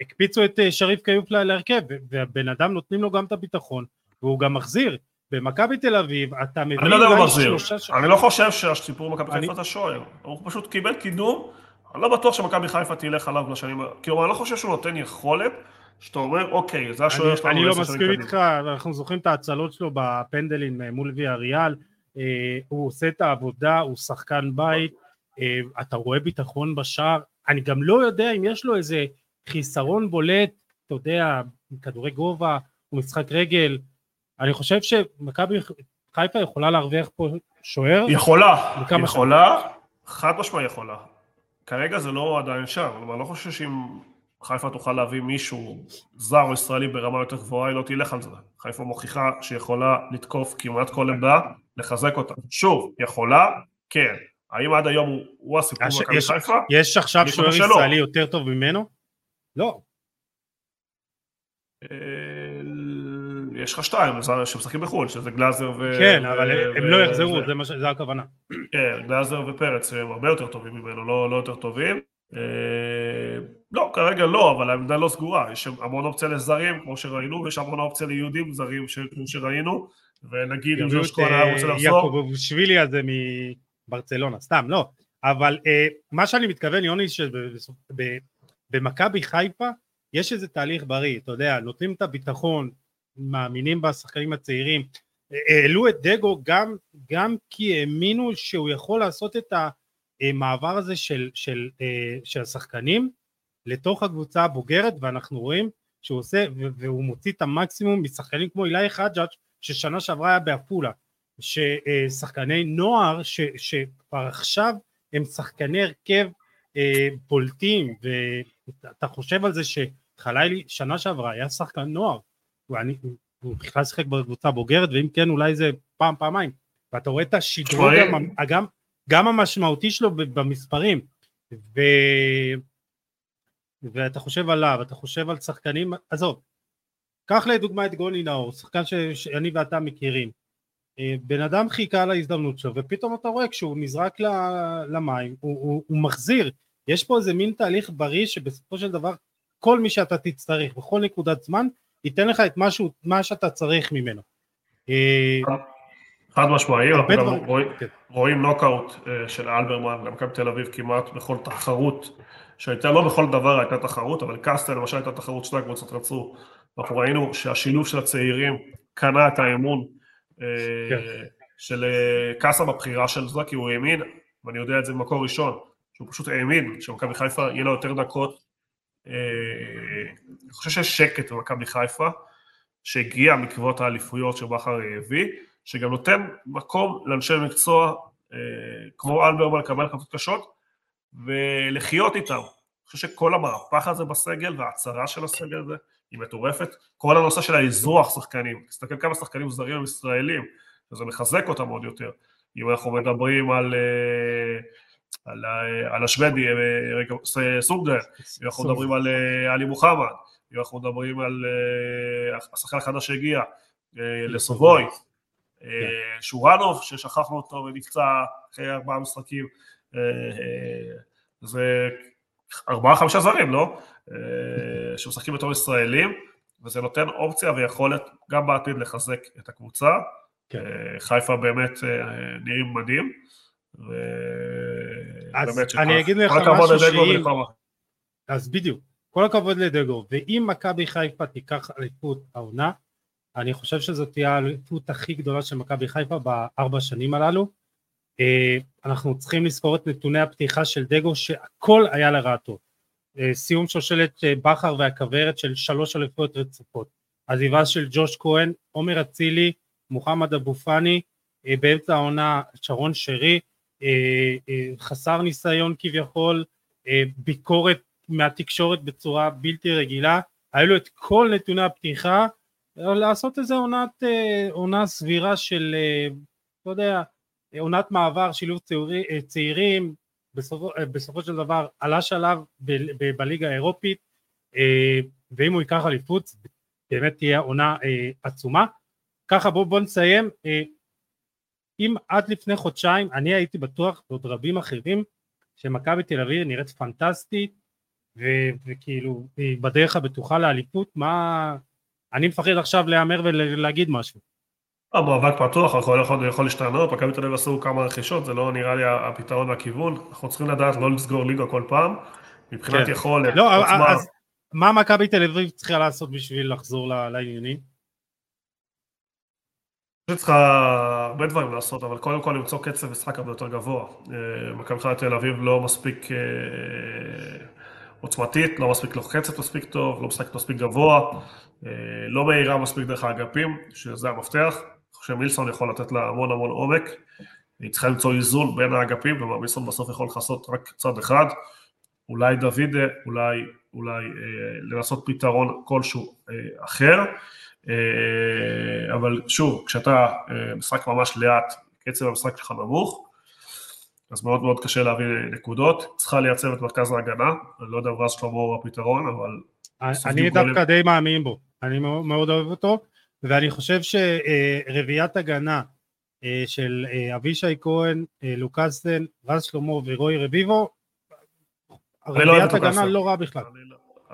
הקפיצו את שריף קיוף להרכב, והבן אדם נותנים לו גם את הביטחון, והוא גם מחזיר. במכבי תל אביב, אתה מבין... אני לא יודע מה מחזיר, אני לא חושב שהסיפור במכבי חיפה אתה שוער, הוא פשוט קיבל קידום, אני לא בטוח שמכבי חיפה תילך עליו לשנים, כאילו אני לא חושב שהוא נותן יכולת, שאתה אומר, אוקיי, זה השוער שלנו... אני לא מסכים איתך, אנחנו זוכרים את ההצלות שלו בפנדלים מול ויאריאל, הוא עושה את העבודה, הוא שחקן בית, אתה רואה ביטחון בשער, אני גם לא יודע אם יש לו איזה חיסרון בולט, אתה יודע, כדורי גובה, הוא משחק רגל, אני חושב שמכבי חיפה יכולה להרוויח פה שוער? יכולה, יכולה, חד משמעית יכולה. כרגע זה לא עדיין שם, אבל אני לא חושב שאם חיפה תוכל להביא מישהו זר או ישראלי ברמה יותר גבוהה, היא לא תלך על זה. חיפה מוכיחה שיכולה לתקוף כמעט כל עמדה, לחזק אותה. שוב, יכולה, כן. האם עד היום הוא הסיפור מכבי חיפה? יש עכשיו שוער ישראלי יותר טוב ממנו? לא. יש לך שתיים, שמשחקים בחול, שזה גלאזר ו... כן, אבל הם לא יחזרו, זה הכוונה. כן, גלאזר ופרץ, הם הרבה יותר טובים ממנו, לא יותר טובים. לא, כרגע לא, אבל העמדה לא סגורה, יש המון אופציה לזרים, כמו שראינו, ויש המון אופציה ליהודים זרים, כמו שראינו, ונגיד, אם ג'וש כהן היה רוצה לחזור... יעקובשווילי הזה מברצלונה, סתם, לא. אבל מה שאני מתכוון, יוני, שבמכבי חיפה, יש איזה תהליך בריא, אתה יודע, נותנים את הביטחון, מאמינים בשחקנים הצעירים, העלו את דגו גם, גם כי האמינו שהוא יכול לעשות את המעבר הזה של, של, של השחקנים, לתוך הקבוצה הבוגרת, ואנחנו רואים שהוא עושה, והוא מוציא את המקסימום משחקנים כמו אילי חג'אץ' ששנה שעברה היה באפולה, ששחקני נוער, שכבר עכשיו הם שחקני הרכב בולטים, ואתה חושב על זה שחלילי שנה שעברה היה שחקן נוער, הוא בכלל שחק בקבוצה בוגרת, ואם כן אולי זה פעם, פעמיים, ואתה רואה את השדרוג גם, גם המשמעותי שלו במספרים, ו... ואתה חושב עליו, אתה חושב על שחקנים, עזוב, קח לדוגמה את גוני נאור, שחקן שאני ואתה מכירים, בן אדם חיכה להזדמנות שלו, ופתאום אתה רואה כשהוא נזרק למים, הוא, הוא, הוא מחזיר, יש פה איזה מין תהליך בריא, שבסופו של דבר, כל מי שאתה תצטרך, בכל נקודת זמן, ייתן לך את משהו, מה שאתה צריך ממנו. חד משמעי, אנחנו גם רואים נוקאוט של אלברמן, גם כאן תל אביב כמעט בכל תחרות, שהייתה, לא בכל דבר הייתה תחרות, אבל קסטל למשל הייתה תחרות שני הקבוצות רצו, אנחנו ראינו שהשילוב של הצעירים קנה את האמון של קאסה בבחירה של זה, כי הוא האמין, ואני יודע את זה במקור ראשון, שהוא פשוט האמין שמכבי חיפה יהיה לו יותר דקות, אני חושב שיש שקט במכבי חיפה, שהגיע מקבוצות האליפויות שבחר הביא, שגם נותן מקום לאנשי מקצוע, כמו אלברמן, לקבל החלטות קשות, ולחיות איתם. אני חושב שכל המהפך הזה בסגל, וההצהרה של הסגל הזה, היא מטורפת. כל הנושא של האזרוח שחקנים, תסתכל כמה שחקנים זרים ישראלים, וזה מחזק אותם עוד יותר. אם אנחנו מדברים על... על, על השוודי, סונגר, אם אנחנו מדברים על עלי מוחמד, אם אנחנו מדברים על השחקן החדש שהגיע, לסובוי, שורנוב, ששכחנו אותו ונפצע אחרי ארבעה משחקים, זה ארבעה חמישה זרים, לא? שמשחקים בתור ישראלים, וזה נותן אופציה ויכולת גם בעתיד לחזק את הקבוצה, חיפה באמת נראים מדהים, אז אני אגיד לך משהו שאם אז בדיוק, כל הכבוד לדגו, ואם מכבי חיפה תיקח אליפות העונה, אני חושב שזו תהיה האליפות הכי גדולה של מכבי חיפה בארבע שנים הללו. אנחנו צריכים לזכור את נתוני הפתיחה של דגו שהכל היה לרעתו, סיום שושלת בחר והכברת של שלוש אליפויות רצופות, עזיבה של ג'וש כהן, עומר אצילי, מוחמד אבו פאני, באמצע העונה שרון שרי, חסר ניסיון כביכול, ביקורת מהתקשורת בצורה בלתי רגילה, היו לו את כל נתוני הפתיחה, לעשות איזה עונת, עונה סבירה של, לא יודע, עונת מעבר, שילוב צעירים, בסופו, בסופו של דבר עלה שלב ב, ב, בליגה האירופית, ואם הוא ייקח אליפות, באמת תהיה עונה עצומה, ככה בוא, בוא נסיים, אם עד לפני חודשיים, אני הייתי בטוח, ועוד רבים אחרים, שמכבי תל אביב נראית פנטסטית, וכאילו, בדרך הבטוחה לאליפות, מה... אני מפחד עכשיו להיאמר ולהגיד משהו. המאבק פתוח, אנחנו יכול להשתנות, מכבי תל אביב עשו כמה רכישות, זה לא נראה לי הפתרון והכיוון, אנחנו צריכים לדעת לא לסגור ליגה כל פעם, מבחינת יכולת, עוצמה. אז מה מכבי תל אביב צריכה לעשות בשביל לחזור לעניינים? אני חושב שצריך הרבה דברים לעשות, אבל קודם כל למצוא קצב משחק הרבה יותר גבוה. מכבי תל אביב לא מספיק עוצמתית, לא מספיק לוחצת מספיק טוב, לא משחקת מספיק גבוה, לא מהירה מספיק דרך האגפים, שזה המפתח. אני חושב שמילסון יכול לתת לה המון המון עומק, היא צריכה למצוא איזון בין האגפים, ומילסון בסוף יכול לחסות רק צד אחד, אולי דוידה, אולי, אולי לנסות פתרון כלשהו אחר. אבל שוב, כשאתה משחק ממש לאט, קצב המשחק שלך נמוך, אז מאוד מאוד קשה להביא נקודות, צריכה לייצב את מרכז ההגנה, אני לא יודע מה שלמה הוא הפתרון, אבל... אני דווקא די מאמין בו, אני מאוד אוהב אותו, ואני חושב שרביית הגנה של אבישי כהן, לוקאסן, רז שלמה ורוי רביבו, רביית הגנה לא רע בכלל.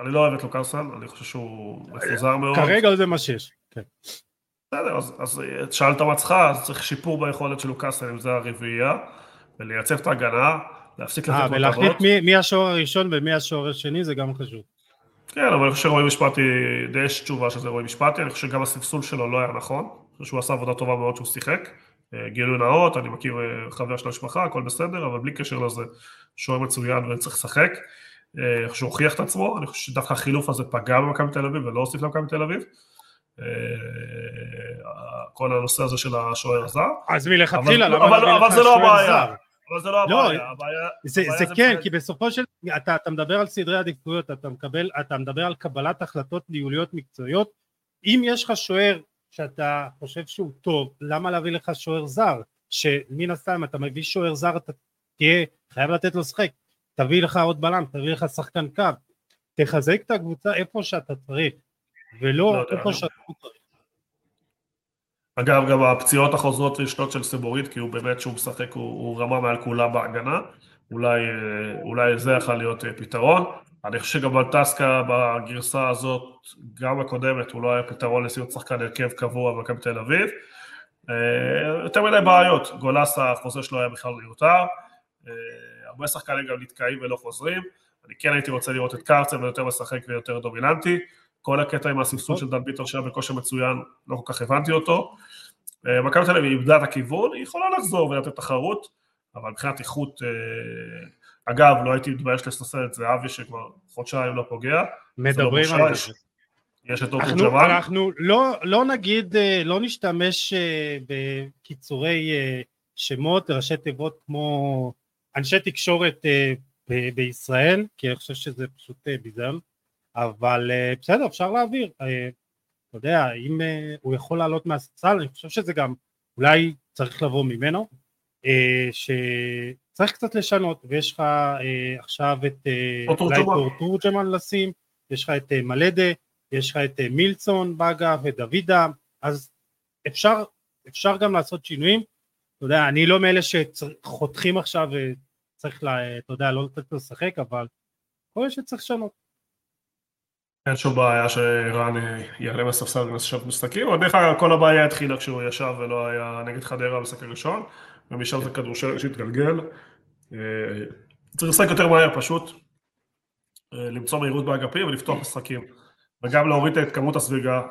אני לא אוהב את לוקאסן, אני חושב שהוא מפוזר מאוד. כרגע זה מה שיש, כן. בסדר, אז שאלת מה צריכה, אז צריך שיפור ביכולת של לוקאסן, אם זה הרביעייה, ולייצב את ההגנה, להפסיק לתת מטרות. ולהחליט מי השוער הראשון ומי השוער השני, זה גם חשוב. כן, אבל אני חושב שרועי משפטי, די יש תשובה שזה רועי משפטי, אני חושב שגם הספסול שלו לא היה נכון, אני חושב שהוא עשה עבודה טובה מאוד שהוא שיחק, גילוי נאות, אני מכיר חבר של המשפחה, הכל בסדר, אבל בלי קשר לזה, שוער מצוין וצריך לשחק. שהוא הוכיח את עצמו, אני חושב שדווקא החילוף הזה פגע במכבי תל אביב ולא הוסיף למכבי תל אביב, כל הנושא הזה של השוער הזר. אז מלכתחילה, אבל זה לא הבעיה, אבל זה לא הבעיה, זה כן, כי בסופו של, אתה מדבר על סדרי עדיפויות, אתה מדבר על קבלת החלטות ניהוליות מקצועיות, אם יש לך שוער שאתה חושב שהוא טוב, למה להביא לך שוער זר? שמן הסתם אתה מביא שוער זר, אתה תהיה חייב לתת לו שחק, תביא לך עוד בלם, תביא לך שחקן קו, תחזק את הקבוצה איפה שאתה צריך, ולא לא איפה שאתה צריך. אגב, גם הפציעות החוזרות ראשונות של סבורית, כי הוא באמת שהוא משחק, הוא, הוא רמה מעל כולה בהגנה, אולי, אולי זה יכול להיות פתרון. אני חושב שגם אלטסקה בגרסה הזאת, גם הקודמת, הוא לא היה פתרון לסיום שחקן הרכב קבוע במכבי תל אביב. יותר מדי בעיות, גולסה, החוזה שלו היה בכלל מיותר, הרבה שחקנים גם נתקעים ולא חוזרים, אני כן הייתי רוצה לראות את קרצן ויותר משחק ויותר דומיננטי, כל הקטע עם הספסול של דן ביטר שהיה בקושי מצוין, לא כל כך הבנתי אותו, מכבי תל אביב איבדה את הכיוון, היא יכולה לחזור ולתת תחרות, אבל מבחינת איכות, אגב, לא הייתי מתבייש לסנסל את זהבי שכבר חודשיים לא פוגע, מדברים על זה. אנחנו, אנחנו לא, לא נגיד, לא נשתמש בקיצורי שמות, ראשי תיבות כמו אנשי תקשורת ב- בישראל, כי אני חושב שזה פשוט ביזם, אבל בסדר, אפשר להעביר, אתה יודע, אם הוא יכול לעלות מהספסל, אני חושב שזה גם אולי צריך לבוא ממנו, שצריך קצת לשנות, ויש לך עכשיו את תורג'מן לשים, יש לך את מלדה, יש לך את מילסון, בגה ודוידה, אז אפשר, אפשר גם לעשות שינויים, אתה יודע, אני לא מאלה שחותכים עכשיו, צריך, לה, אתה יודע, לא לתת לשחק, אבל כל מה שצריך שנות. אין שום בעיה שאיראן יעלה מספסל ונסשת משחקים, אבל דרך כלל כל הבעיה התחילה כשהוא ישב ולא היה נגד חדרה משחק ראשון, ומשם זה כדורשי שהתגלגל, צריך לשחק יותר מהר פשוט, למצוא מהירות באגפים ולפתוח משחקים. וגם להוריד את כמות הסביגה,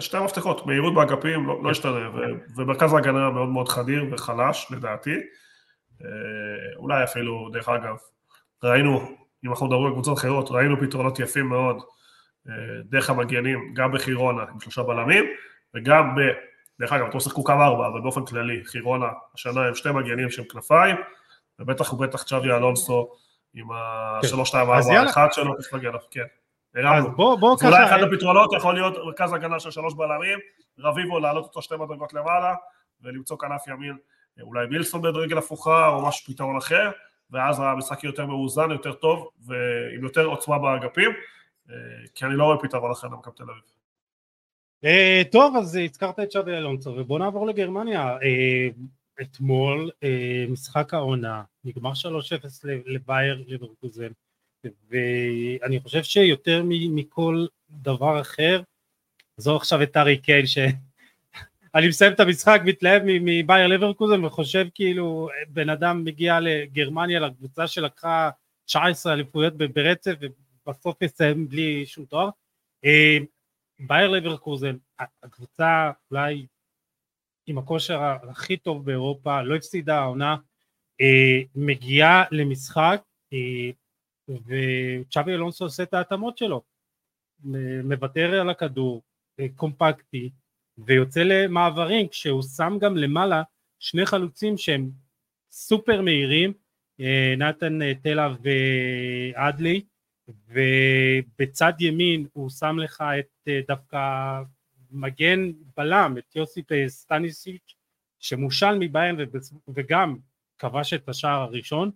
שתי המפתחות, מהירות באגפים לא, לא ישתנה, ומרכז ההגנה מאוד מאוד חדיר וחלש, לדעתי, אולי אפילו, דרך אגב, ראינו, אם אנחנו מדברים על קבוצות אחרות, ראינו פתרונות יפים מאוד, דרך המגיינים, גם בחירונה, עם שלושה בלמים, וגם ב... דרך אגב, אתם שחקו כמה ארבע, אבל באופן כללי, חירונה, השנה הם שתי מגיינים שהם כנפיים, ובטח ובטח צ'אבי אלונסו, עם השלוש, שתיים, ארבע, אחת שלו, איך להגיע לך, כן. אז בוא, בוא ככה. אולי אחד הפתרונות יכול להיות מרכז הגנה של שלוש בלמים, רביבו להעלות אותו שתי מדרגות למעלה, ולמצוא כנף ימין, אולי מילסון בדרגל הפוכה, או משהו פתרון אחר, ואז המשחק יותר מאוזן, יותר טוב, ועם יותר עוצמה באגפים, כי אני לא רואה פתרון אחר למכבי תל אביב. טוב, אז הזכרת את צ'אבי אלונסו, ובוא נעבור לגרמניה. אתמול, משחק העונה, נגמר שלוש אפס לבייר לברקוזן, ואני חושב שיותר מכל דבר אחר, זו עכשיו את ארי קיין, שאני מסיים את המשחק, מתלהב מבייר לברקוזן, וחושב כאילו, בן אדם מגיע לגרמניה, לקבוצה שלקחה תשע עשרה אליפויות ברצף, ובסוף יסיים בלי שום תואר, בייר לברקוזן, הקבוצה אולי, עם הכושר הכי טוב באירופה, לא הפסידה העונה, מגיעה למשחק, וצ'אבי אלונסו עושה את ההתאמות שלו, מוותר על הכדור, קומפקטי, ויוצא למעברים, כשהוא שם גם למעלה שני חלוצים שהם סופר מהירים, נתן טלה ועדלי, ובצד ימין הוא שם לך את דווקא מגן בלם, את יוסיפ סטניסיץ' שמושל מביירן וגם כבש את השער הראשון,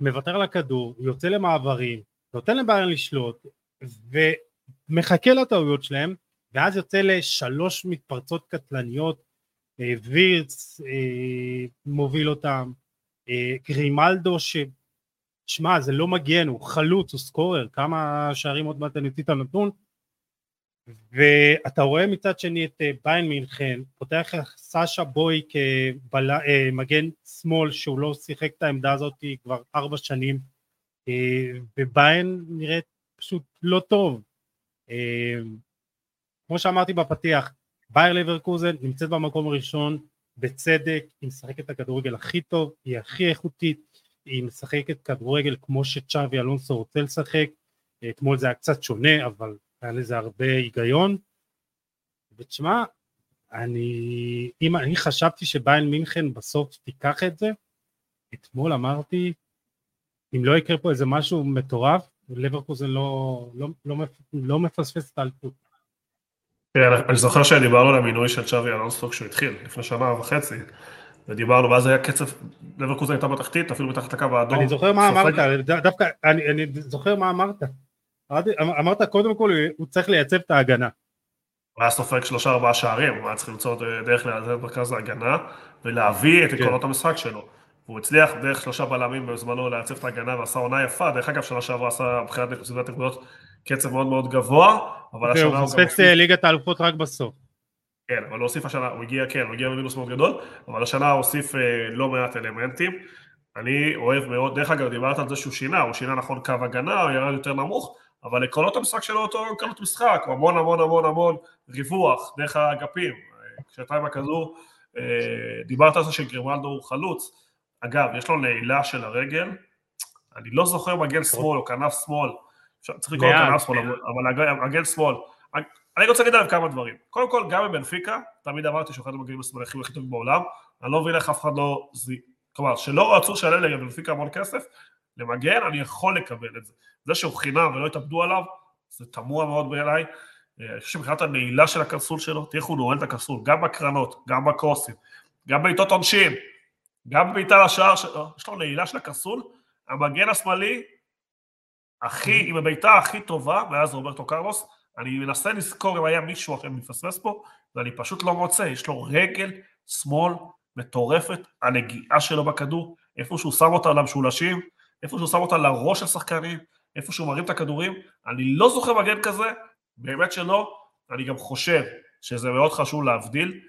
מוותר לכדור, יוצא למעברים, נותן לביירן לשלוט, ומחכה לטעויות שלהם, ואז יוצא לשלוש מתפרצות קטלניות, וירץ מוביל אותם, גרימלדו, ששמע, זה לא מגן, הוא חלוץ, הוא סקורר, כמה שערים עוד מעט נוציא את הנתון, ואתה רואה מצד שני את ביירן מינכן, פותח סשה בוי כמגן שמאל, שהוא לא שיחק את העמדה הזאת כבר ארבע שנים, וביירן נראית פשוט לא טוב. כמו שאמרתי בפתיח, בייר לברקוזן נמצאת במקום הראשון, בצדק, היא משחקת את הכדורגל הכי טוב, היא הכי איכותית, היא משחקת כדורגל כמו שצ'אבי אלונסו רוצה לשחק, אתמול זה היה קצת שונה, אבל היה לזה הרבה היגיון, ותשמע, אני, אם אני חשבתי שביירן מינכן בסוף תיקח את זה, אתמול אמרתי, אם לא יקרה פה איזה משהו מטורף, לברקוזן לא, לא, לא, לא, לא מפספס את האליפות. אני זוכר שדיברנו על המינוי של צ'אבי אלונסו כשהוא התחיל, לפני שנה וחצי, ודיברנו, ואז היה קצב, לברקוזן הייתה בתחתית, אפילו בתחת הקו האדום. אני זוכר מה אמרת, דווקא, אני זוכר מה אמרת. אמרת, קודם כל, הוא צריך לייצב את ההגנה. הוא היה סופג שלושה ארבעה שערים, הוא היה צריך למצוא דרך להזיז מרכז ההגנה, ולהביא את עקרונות המשחק שלו. הוא הצליח דרך שלושה בלמים בזמנו לייצב את ההגנה, ועשה עונה יפה, דרך אגב, שנה שעברה עשה בחירת נקודות נקודות קצב מאוד מאוד גבוה, אבל השנה הוא גם... והוא חפץ ליגת האלופות רק בסוף. כן, אבל הוא הוסיף השנה, הוא הגיע, כן, הוא הגיע ממינוס מאוד גדול, אבל השנה הוא הוסיף לא מעט אלמנטים. אני אוהב מאוד, דרך אגב, דיברת על זה שהוא שינה, הוא שינה נכון קו הגנה, הוא ירד יותר נמוך, אבל לקולות המשחק שלו אותו קולות משחק, הוא המון המון המון המון ריווח, דרך האגפים, כשאתה עם הכזור, דיברת על זה שגרימלדו הוא חלוץ, אגב, יש לו נעילה של הרגל, אני לא זוכר מגן שמאל או כנף שמאל, צריך לקרוא כנף שמאל, אבל מגן שמאל, אני רוצה לדעת כמה דברים. קודם כל, גם בבנפיקה, תמיד אמרתי שהוא אחד המגנים השמאליים הכי טובים בעולם, אני לא מבין איך אף אחד לא... כלומר, שלא רצו שעלה לבנפיקה המון כסף, למגן, אני יכול לקבל את זה. זה שהוא חינם ולא התאבדו עליו, זה תמוה מאוד בעיניי. אני חושב שמבחינת הנעילה של הקרסול שלו, תראה איך הוא נועל את הקרסול, גם בקרנות, גם בקורסים, גם בעיטות עונשין, גם בעיטה לשער, יש לו נעילה של הקרסול, המגן השמאלי, הכי, עם הבעיטה הכי טובה, מאז רוברטו קרלוס, אני מנסה לזכור אם היה מישהו אחר מפספס פה, ואני פשוט לא מוצא, יש לו רגל שמאל מטורפת, הנגיעה שלו בכדור, איפה שהוא שם אותה למשולשים, איפה שהוא שם אותה לראש של שחקנים, איפה שהוא מרים את הכדורים, אני לא זוכר מגן כזה, באמת שלא, אני גם חושב שזה מאוד חשוב להבדיל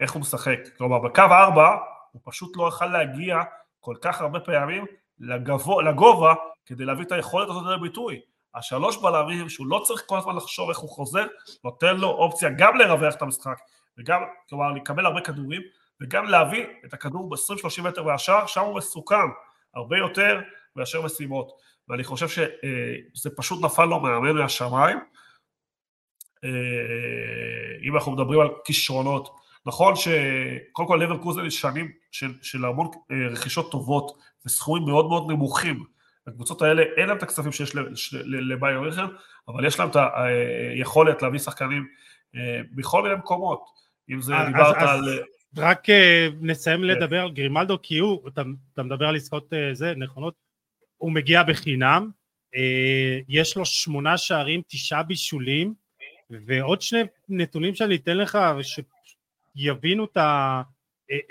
איך הוא משחק, כלומר בקו הארבע, הוא פשוט לא יכול להגיע כל כך הרבה פעמים לגבוה, לגובה, כדי להביא את היכולת הזאת לביטוי, השלוש בלמים, שהוא לא צריך כל הזמן לחשוב איך הוא חוזר, נותן לו אופציה גם לרווח את המשחק, וגם, כלומר, לקבל הרבה כדורים, וגם להביא את הכדור ב-עשרים שלושים מטר מהשאר, שם הוא מסוכן, הרבה יותר מאשר משימות, ואני חושב שזה פשוט נפל לו מאמן מהשמיים, אם אנחנו מדברים על כישרונות, נכון שקודם כל לברקוזן יש שנים של, של המון רכישות טובות, וסכומים מאוד מאוד נמוכים, הקבוצות האלה, אין להם את הכספים שיש לבאייר מינכן, אבל יש להם את היכולת להביא שחקנים בכל מיני מקומות, אם זה דיברת על... רק נסיים לדבר על גרימלדו, כי הוא, אתה מדבר על עסקאות זה, נכונות, הוא מגיע בחינם, יש לו שמונה שערים, תשעה בישולים, ועוד שני נתונים שאני אתן לך, שיבינו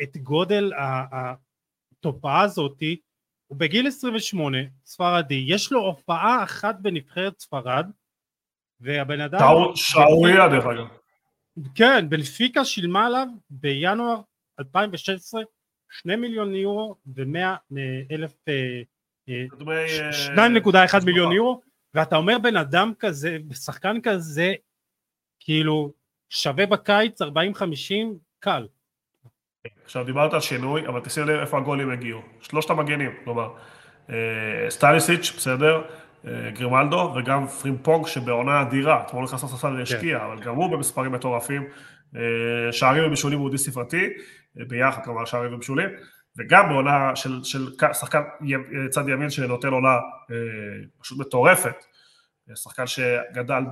את גודל התופעה הזאת, הוא בגיל עשרים ושמונה, ספרדי, יש לו הופעה אחת בנבחרת ספרד, והבן אדם... שערוריה דרך אגב. כן, בנפיקה שילמה עליו בינואר אלפיים ושש עשרה, שני מיליון יורו ומאה אלף... שתיים נקודה אחת מיליון יורו, ואתה אומר בן אדם כזה, שחקן כזה, כאילו שווה בקיץ ארבעים חמישים קל. עכשיו דיברת על שינוי, אבל תשים לב איפה הגולים הגיעו, שלושת המגנים, כלומר, סטניסיץ' בסדר, גרימלדו וגם פרימפונג שבעונה אדירה, אתמול נכנס לספסל להשקיע, אבל גם הוא במספרים מטורפים, שערים ובישולים הוא די ספרתי, ביחד כלומר שערים ובישולים, וגם בעונה של, של שחקן צד ימין שנותן עונה פשוט מטורפת, שחקן שגדל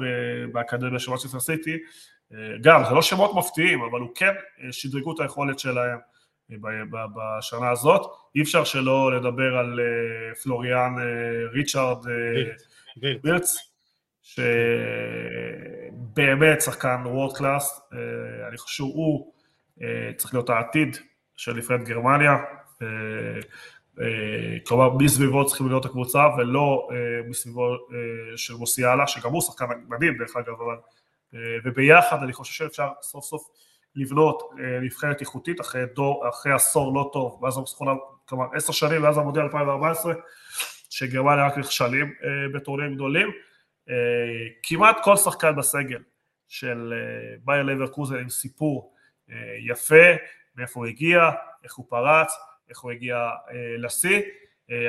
באקדמיה של מנצ'סטר סיטי, גם, זה לא שמות מפתיעים, אבל הוא כן שדרגו את היכולת שלהם בשנה הזאת, אי אפשר שלא לדבר על פלוריאן ריצ'ארד בירץ, שבאמת שחקן וורד קלאס, אני חושב הוא צריך להיות העתיד של נבחרת גרמניה, כלומר מסביבו צריכים להיות הקבוצה, ולא מסביבו של מוסיאלה, שגם הוא שחקן מדהים דרך אגב, אבל וביחד אני חושב שאפשר סוף סוף לבנות נבחרת איכותית אחרי דור, אחרי עשור לא טוב, ואז המסכונה, כלומר עשר שנים, ואז המודל אלפיים וארבע עשרה, שגרמניה רק נכשלים בטורנירים גדולים, כמעט כל שחקן בסגל של באייר לברקוזן עם סיפור יפה, מאיפה הוא הגיע, איך הוא פרץ, איך הוא הגיע לשיא,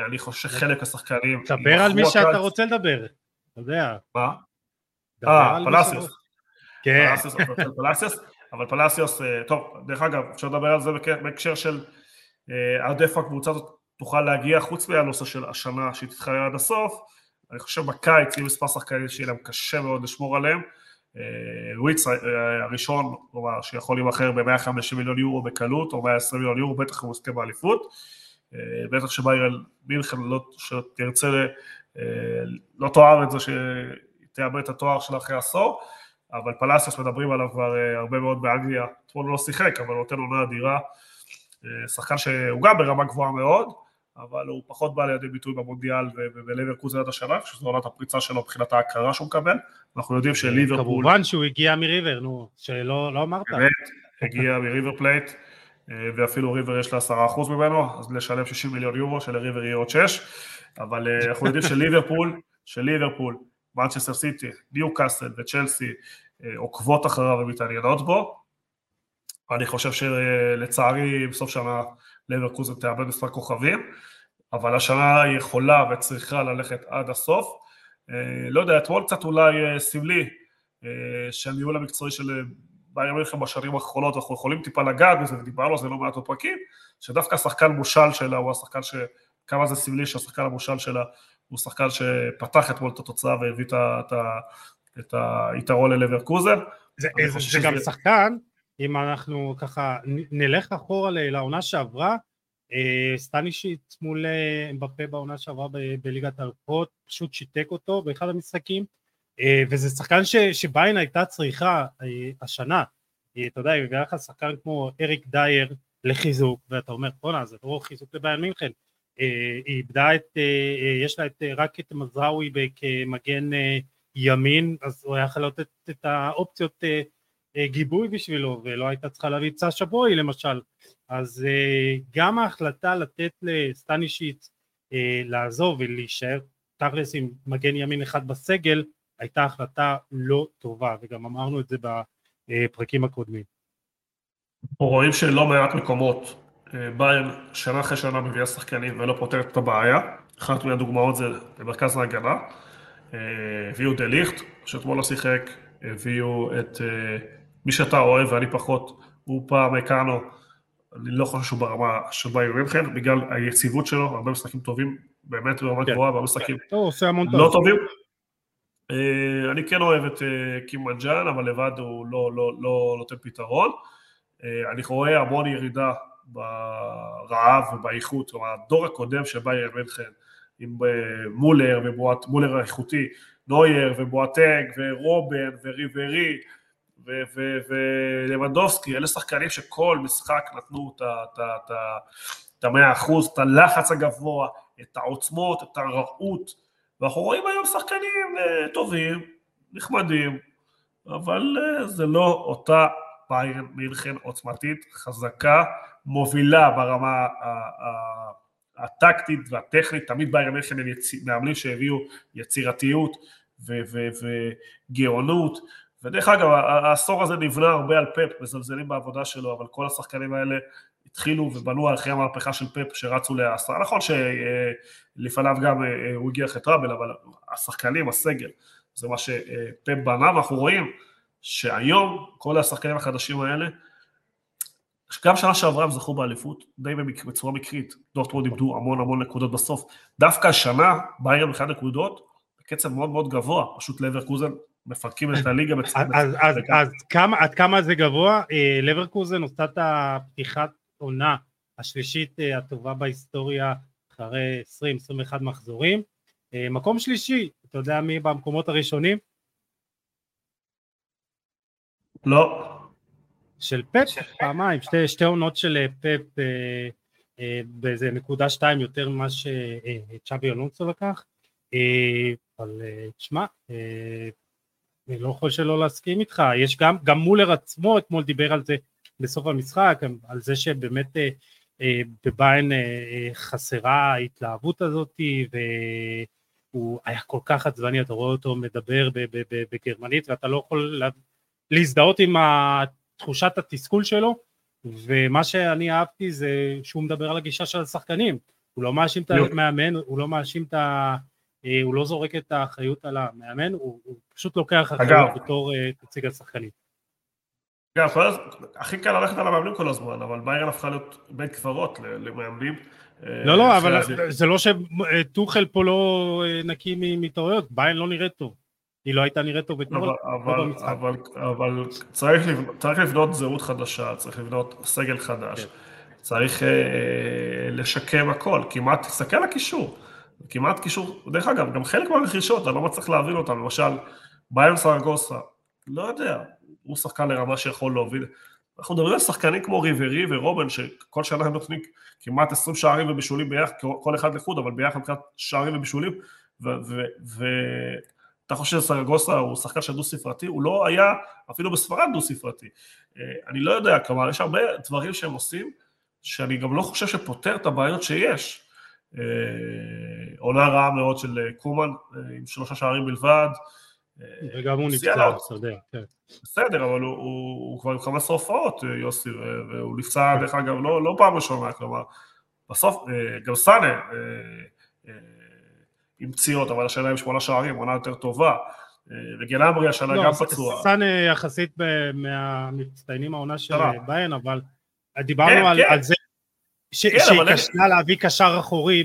אני חושב שחלק השחקנים... דבר על מי שאתה רוצה לדבר, אתה יודע. מה? אה, פלאסיוס, פלאסיוס, פלאסיוס, אבל פלאסיוס, טוב, דרך אגב, אפשר לדבר על זה בהקשר של עד איפה הקבוצה הזאת תוכל להגיע, חוץ מהנושא של השנה שהיא תתחלה עד הסוף, אני חושב בקיץ, יהיו מספר שחקנים שיהיה להם קשה מאוד לשמור עליהם, וויץ הראשון, כלומר, שיכול להימכר ב-מאה וחמישים מיליון יורו בקלות, או מאה ועשרים מיליון יורו, בטח הוא מוסכם באליפות, בטח שבאיירן מינכן שתרצה, לא תואר את זה שתאבד את התואר של אחרי עשור, אבל פלאסיוס מדברים עליו כבר הרבה מאוד באנגליה, אתמול לא שיחק, אבל נותן עונה אדירה, שחקן שהוא גם ברמה גבוהה מאוד, אבל הוא פחות בא לידי ביטוי במונדיאל ובלברקוזן עד השנה, שזו עונת הפריצה שלו מבחינת ההכרה שהוא מקבל, אנחנו יודעים שליברפול... כמובן שהוא הגיע מריבר, נו, שלא אמרת. באמת, הגיע מריבר פלייט, ואפילו ריבר יש לה עשרה אחוז ממנו, אז לשלם שישים מיליון יורו, שלריבר יהיה עוד שש, אבל אנחנו יודעים שליברפול, שליברפול, מנצ'סטר סיטי, ניוקאסל וצ'לסי, עוקבות אחריו ומתעניינות בו, אני חושב שלצערי בסוף שנה לברקוזן תאבד מספר כוכבים, אבל השנה היא יכולה וצריכה ללכת עד הסוף, לא יודע, אתמול קצת אולי סמלי, שהניהול המקצועי של באיירן מינכן בשנים האחרונות, אנחנו יכולים טיפה לגעת בזה, ודיברנו על זה לא מעט בפרקים, שדווקא השחקן מושל שלה, הוא השחקן ש... כמה זה סמלי שהשחקן המושל שלה, הוא שחקן שפתח אתמול את התוצאה, והביא את היתרון ללברקוזן. זה גם שחקן, אם אנחנו ככה נלך אחורה לעונה שעברה, סטנישיץ' מול אמבפה בעונה שעברה בליגת האלופות, פשוט שיתק אותו באחד המשחקים, וזה שחקן שביין הייתה צריכה השנה, אתה יודע, היא מביאה לך שחקן כמו אריק דייר לחיזוק, ואתה אומר, בונה, זה לא חיזוק לביין מינכן, היא איבדה את, יש לה רק את מזראוי כמגן ימין, אז הוא היה יכול לתת את האופציות גיבוי בשבילו, ולא הייתה צריכה להביא את סשה בוי למשל, אז גם ההחלטה לתת לסטנישיץ' לעזוב ולהישאר תכלס עם מגן ימין אחד בסגל, הייתה החלטה לא טובה, וגם אמרנו את זה בפרקים הקודמים. רואים שלא מעט מקומות, ביירן שנה אחרי שנה מביאה שחקנים ולא פותרת את הבעיה, אחת מהדוגמאות זה במרכז ההגנה, הביאו דה ליכט, שאתמול לא שיחק, הביאו את מי שאתה אוהב ואני פחות, הוא פעם קאנו, אני לא חושב שהוא ברמה של ביירן מינכן, בגלל היציבות שלו, הרבה משחקים טובים, באמת ברמה גבוהה, הרבה משחקים לא טובים, אני כן אוהב את קימנג'אן, אבל לבד הוא לא נותן פתרון, אני רואה המון ירידה ברעב ובאיכות, כלומר הדור הקודם של ביירן מינכן, עם מולר ומולר האיכותי, נויר ובואטנג ורובן וריברי ולבנדובסקי, אלה שחקנים שכל משחק נתנו את המאה אחוז, את הלחץ הגבוה, את העוצמות, את הרעות, ואנחנו רואים היום שחקנים טובים, נחמדים, אבל זה לא אותה ביירן מינכן עוצמתית, חזקה, מובילה ברמה הטקטית והטכנית, תמיד ביירן מינכן הם מאמנים שהביאו יצירתיות וגאונות, ודרך אגב, העשור הזה נבנה הרבה על פאפ, מזלזלים בעבודה שלו, אבל כל השחקנים האלה התחילו ובנו אחרי המהפכה של פאפ שרצו לעשרה, נכון שלפניו גם הוא הגיע חטראבל, אבל השחקנים, הסגל, זה מה שפאפ בנה, ואנחנו רואים שהיום כל השחקנים החדשים האלה, גם שנה שעברה הם זכו באליפות, די בצורה מקרית, דורטמונד איבדו המון המון נקודות בסוף, דווקא השנה, ביירן מינכן נקודות, בקצב מאוד מאוד גבוה, פשוט לברקוזן מפרקים את הליגה. אז עד כמה זה גבוה, לברקוזן עושה את הפתיחת עונה השלישית הטובה בהיסטוריה, אחרי עשרים עשרים ואחת מחזורים, מקום שלישי, אתה יודע מי במקומות הראשונים? לא. של פאפ, פעמיים, שתי, שתי עונות של פאפ, אה, אה, באיזה נקודה שתיים יותר ממה שצ'אבי אלונסו לקח, אה, אבל אה, תשמע, אה, אני לא יכול שלא להסכים איתך, יש גם, גם מולר עצמו, אתמול דיבר על זה בסוף המשחק, על זה שבאמת אה, אה, בביירן אה, חסרה ההתלהבות הזאת, והוא היה כל כך עצבני, אתה רואה אותו מדבר בגרמנית, ואתה לא יכול לה, להזדהות עם ה... תחושת התסכול שלו, ומה שאני אהבתי זה שהוא מדבר על הגישה של השחקנים, הוא לא מאשים את המאמן, הוא לא מאשים את ה... הוא לא זורק את האחריות על המאמן, הוא, הוא פשוט לוקח אחריות בתור תציג השחקנים. אגב, הכי קל ללכת על המאמנים כל הזמן, אבל ביירן הפכה להיות בית קברות למאמנים. לא, לא, אבל זה לא שטוחל פה לא נקי מטעויות, ביירן לא נראה טוב. היא לא הייתה נראית טוב אתמול. אבל, אבל, אבל צריך, צריך לבנות זהות חדשה, צריך לבנות סגל חדש, צריך אה, לשקם הכל, כמעט, תסתכל על הקישור, כמעט קישור, דרך אגב, גם חלק מהרכישות, אני לא מצליח להבין אותם, למשל, ביירן סרגוסה, לא יודע, הוא שחקן לרמה שיכול להוביל, אנחנו מדברים על שחקנים כמו ריברי ורובן, שכל שנה הם נותנים כמעט עשרים שערים ובישולים ביחד, כל אחד לחוד, אבל ביחד מבחינת שערים ובישולים, ואתה חושב שסרגוסה הוא שחקן של דו-ספרתי, הוא לא היה אפילו בספרד דו-ספרתי. אני לא יודע, כלומר, יש הרבה דברים שהם עושים, שאני גם לא חושב שפותר את הבעיות שיש. עונה רעה מאוד של קומן, עם שלושה שערים בלבד, וגם הוא נפצע, בסדר, כן. בסדר, אבל הוא, הוא, הוא כבר עם חמש הופעות, יוסי, והוא נפצע, דרך אגב, לא, לא פעם ראשונה, כלומר, בסוף, גם סאנה, עם פציעות, אבל השאלה עם שמונה שערים, עונה יותר טובה, וגלמרי, השאלה לא, גם פצוע. סאנה יחסית מהמצטיינים העונה של ביין, אבל דיברנו כן, על, כן. על זה, ש, כן, שהיא קשתה אני... להביא קשר אחורי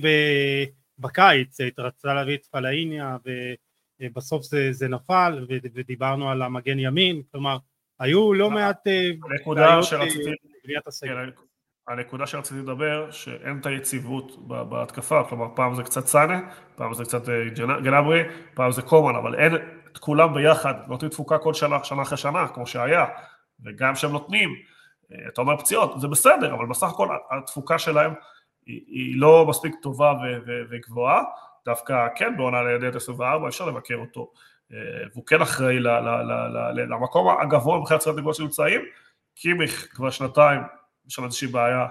בקיץ, התרצה להביא את פלאיניה, ו... בסוף זה, זה נפל, ודיברנו על המגן ימין, כלומר, היו לא מעט... הנקודה שרציתי... הנקודה שרציתי לדבר, שאין את היציבות בהתקפה, כלומר, פעם זה קצת סאנה, פעם זה קצת גנברי, פעם זה קומן, אבל אין את כולם ביחד, נותנים תפוקה כל שנה, שנה אחרי שנה, כמו שהיה, וגם שהם נותנים, אתה אומר פציעות, זה בסדר, אבל בסך הכל התפוקה שלהם היא לא מספיק טובה וגבוהה, דווקא כן, בעונה לידי עשרים וארבע, אפשר לבקר אותו, והוא כן אחראי למקום הגבוה מבחינת סרט נגועות שנמצאים, קימיך כבר שנתיים, יש לנו איזושהי בעיה,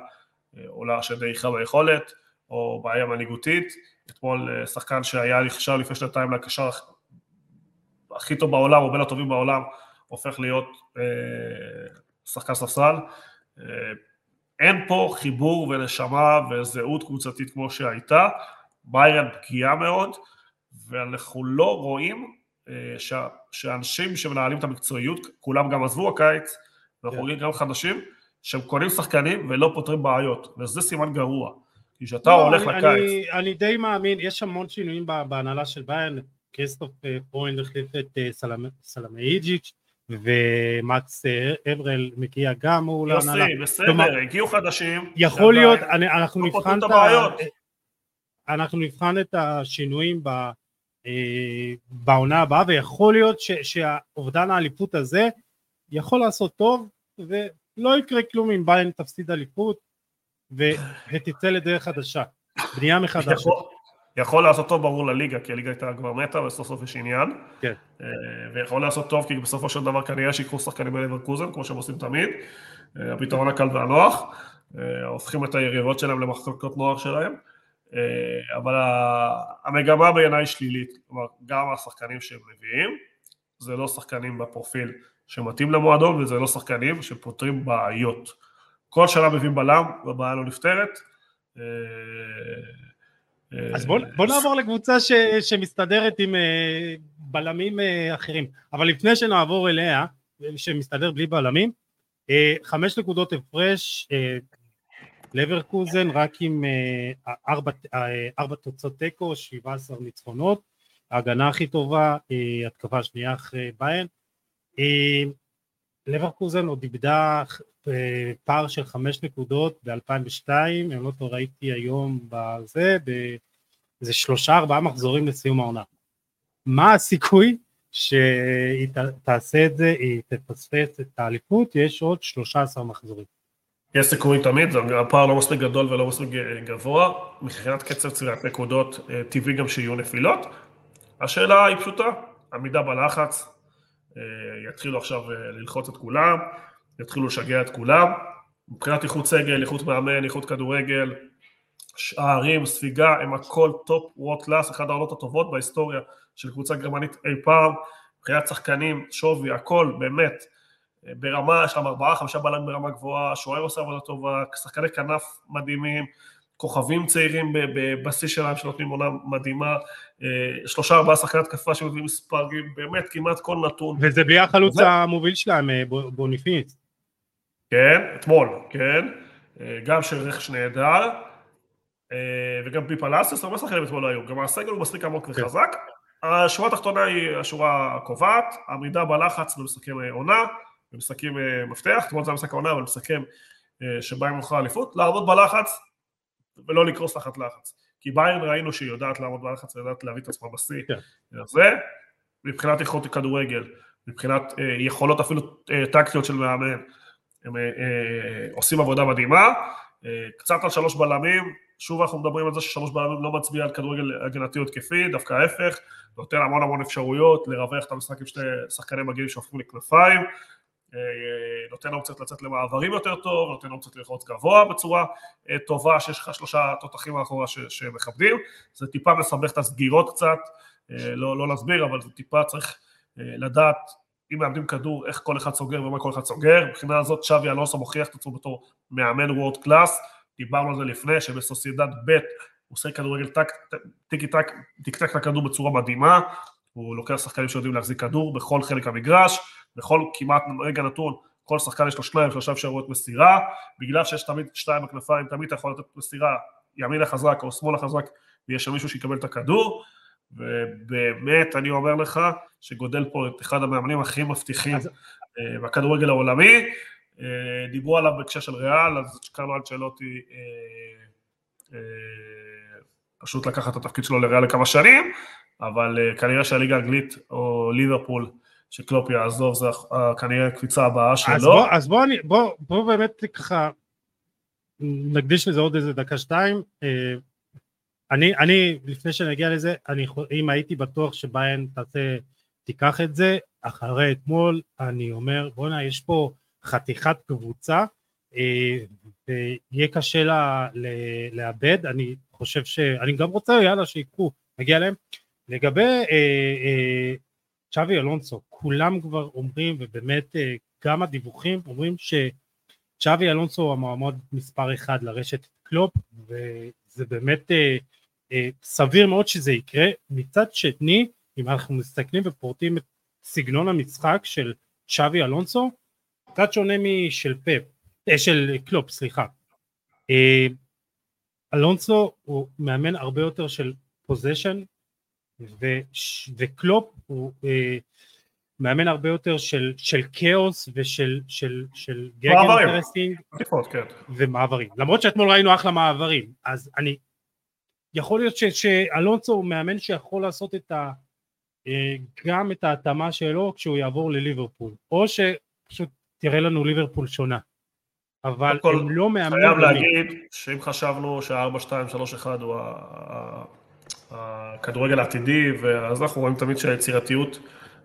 עולה שדעיכה ביכולת, או בעיה מנהיגותית, אתמול שחקן שהיה נחשב לפני שנתיים לקשר הכי טוב בעולם, או בין הטובים בעולם, הופך להיות שחקן ספסל, אין פה חיבור ונשמה וזהות קבוצתית כמו שהייתה, ביירן פגיעה מאוד, ואנחנו לא רואים שאנשים שמנהלים את המקצועיות, כולם גם עזבו הקיץ, ואנחנו רואים גם חדשים, שהם קונים שחקנים ולא פותרים בעיות, וזה סימן גרוע, כי שאתה הולך לקיץ. אני די מאמין, יש המון שינויים בהנהלה של ביירן, קריסטוף פרוינד החליף את סלמאיג'יץ', ומקס אברל מגיע גם, הוא לא נהלה. בסדר, הגיעו חדשים. יכול להיות, אנחנו נבחן את הבעיות. אנחנו נבחן את השינויים בעונה הבאה, ויכול להיות שהאובדן האליפות הזה יכול לעשות טוב, ולא יקרה כלום אם ביין תפסיד אליפות, ותצא לדרך חדשה, בנייה מחדש. יכול לעשות טוב ברור לליגה, כי הליגה הייתה כבר מתה, וסוף סוף יש עניין, ויכול לעשות טוב, כי בסופו של דבר כנראה שיקחו שחקנים בלברקוזן, כמו שהם עושים תמיד, הפתרון הקל והנוח, הופכים את היריבות שלהם למחלקות נוער שלהם, אבל המגמה בעיניי שלילית, כלומר גם השחקנים שהם מביאים, זה לא שחקנים בפרופיל שמתאים למועדון, וזה לא שחקנים שפותרים בעיות. כל שנה מביאים בלם, והבעיה לא נפתרת. אז בוא נעבור לקבוצה שמסתדרת עם בלמים אחרים, אבל לפני שנעבור אליה, שמסתדר בלי בלמים, חמש נקודות הפרש, לברקוזן רק עם ארבע, ארבע תוצאות תיקו, שבע עשרה ניצחונות, ההגנה הכי טובה, התקפה השנייה אחרי ביין. לברקוזן עוד איבדה פער של חמש נקודות ב-אלפיים ושתיים, אני לא ראיתי היום בזה, זה שלושה ארבעה מחזורים לסיום העונה. מה הסיכוי שהיא תעשה את זה, היא תפספס את האליפות, יש עוד שלושה עשר מחזורים. יש סיכוי תמיד, הפער לא מספיק גדול ולא מספיק גבוה, מבחינת קצב צבירת נקודות טבעי גם שיהיו נפילות. השאלה היא פשוטה, עמידה בלחץ, יתחילו עכשיו ללחוץ את כולם, יתחילו לשגע את כולם, מבחינת איכות סגל, איכות מאמן, איכות כדורגל, שערים, ספיגה, הם הכל טופ וורד קלאס, אחת העונות הטובות בהיסטוריה של קבוצה גרמנית אי פעם, מבחינת שחקנים, שווי, הכל באמת, ברמה, יש להם ארבעה, חמישה בלם ברמה גבוהה, שוער עושה עבודה טובה, שחקני כנף מדהימים, כוכבים צעירים בבסיס שלהם שנותנים עונה מדהימה, שלושה ארבעה שחקני התקפה שמביאים מספרים, באמת כמעט כל נתון. וזה בלי החלוץ המוביל שלהם, בוניפיץ. כן, אתמול, כן, גם של רכש נהדר, וגם פיפלאסס, הרבה שחקנים אתמול היום, גם הסגל הוא מספיק עמוק וחזק, השורה התחתונה היא השורה הקובעת, עמידה בלחץ במשחקי עונה, במשחקים מפתח, כמובן זה המשחק העונה, אבל משחקים שבאים מוכר אליפות, לעמוד בלחץ ולא לקרוס תחת לחץ. כי ביירן ראינו שהיא יודעת לעמוד בלחץ, ויודעת להביא את עצמה בשיא. זה מבחינת יכולת כדורגל, מבחינת יכולות אפילו טקטיות של מאמן, הם עושים עבודה מדהימה, קצת על שלוש בלמים, שוב אנחנו מדברים על זה ששלוש בלמים לא מצביע על כדורגל הגנתי התקפי, דווקא ההפך, נותן המון המון אפשרויות לרווח את המשחק עם שני שחקני מגנים שהופכים לכנפיים, נותן אופציות לצאת למעברים יותר טוב, נותן אופציות ללחוץ גבוה בצורה טובה, שיש לך שלושה תותחים מאחורה שמכבדים, זה טיפה מסבך את הסגירות קצת, לא להסביר, אבל זה טיפה צריך לדעת, אם מאמדים כדור, איך כל אחד סוגר ומה כל אחד סוגר, מבחינה הזאת שווי אלונסו מוכיח את עצמו בתור מאמן וורד קלאס, דיברנו על זה לפני, שבסוסיידד ב' הוא עושה כדורגל תיק-טק לכדור בצורה מדהימה, הוא לוקח שחקנים שיודעים להחזיק כדור בכל חלק המגרש, בכל כמעט רגע נתון, כל שחקן יש לו שניים, שלושה אפשרויות מסירה, בגלל שיש תמיד שתיים בכנפיים, תמיד אתה יכול לתת מסירה, ימין החזק או שמאל החזק, ויש שם מישהו שיקבל את הכדור, ובאמת אני אומר לך שגודל פה את אחד המאמנים הכי מבטיחים בכדורגל העולמי, דיברו עליו בהקשר של ריאל, אז קרלו אנצ'לוטי פשוט לקח את התפקיד שלו לריאל לכמה שנים, אבל כנראה שהליגה האנגלית או ליברפול שקלופ יעזוב, זה כנראה הקפיצה הבאה שלו. אז בואו באמת ככה נקדיש לזה עוד איזה דקה שתיים, אני, אני, לפני שנגיע לזה, אני, אם הייתי בטוח שבהן תעשה, תיקח את זה, אחרי אתמול, אני אומר, בונה, יש פה חתיכת קבוצה, ויהיה קשה לה, לאבד, אני חושב ש... אני גם רוצה, יאללה, שיקחו, נגיע להם. לגבי צ'אבי אלונסו, כולם כבר אומרים, ובאמת גם הדיווחים אומרים שצ'אבי אלונסו הוא המועמד מספר אחד לרשת קלופ, וזה באמת... סביר מאוד שזה יקרה. מצד שני, אם אנחנו מסתכלים ופורטים את סגנון המשחק של צ'אבי אלונסו, קצת שונה משל פאפ, של קלופ, סליחה. אלונסו הוא מאמן הרבה יותר של פוזיישן, וקלופ הוא מאמן הרבה יותר של של כאוס ושל של של גגן אינטרסטינג ומעברים. למרות שאתמול ראינו אחלה מעברים, אז אני יכול להיות שאלונסו הוא מאמן שיכול לעשות את ה, גם את ההתאמה שלו כשהוא יעבור לליברפול, או שפשוט תראה לנו ליברפול שונה, אבל הם לא מאמנים. חייב להגיד שאם חשבנו שה-ארבע שתיים שלוש אחת הוא הכדורגל העתידי, ואז אנחנו רואים תמיד שהיצירתיות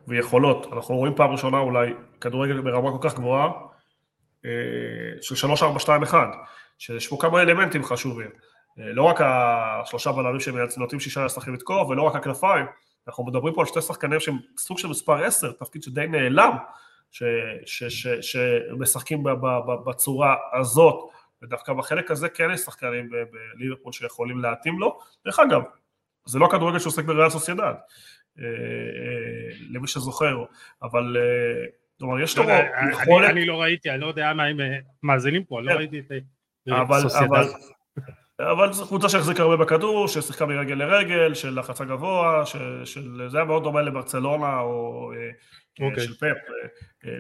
ויכולות, אנחנו רואים פעם ראשונה אולי כדורגל ברמה כל כך גבוהה, של שלוש ארבע שתיים אחת, שיש פה כמה אלמנטים חשובים, לא רק השלושה בלמים שנותנים שישה שחקנים לתקוף, ולא רק הכנפיים, אנחנו מדברים פה על שתי שחקנים שהם סוג של מספר עשר, תפקיד שדי נעלם, שמשחקים בצורה הזאת, ודווקא בחלק הזה כן יש שחקנים בליברפול שיכולים להתאים לו, דרך אגב, זה לא כדורגל שעוסק בריאל סוסיידד, למי שזוכר, אבל... אני לא ראיתי, אני לא יודע מה הם מאזינים פה, לא ראיתי את סוסיידד. אבל זו קבוצה שהחזיקה הרבה בכדור, ששיחקה מרגל לרגל, של לחצה גבוה, זה היה מאוד דומה לברצלונה או של פאפ,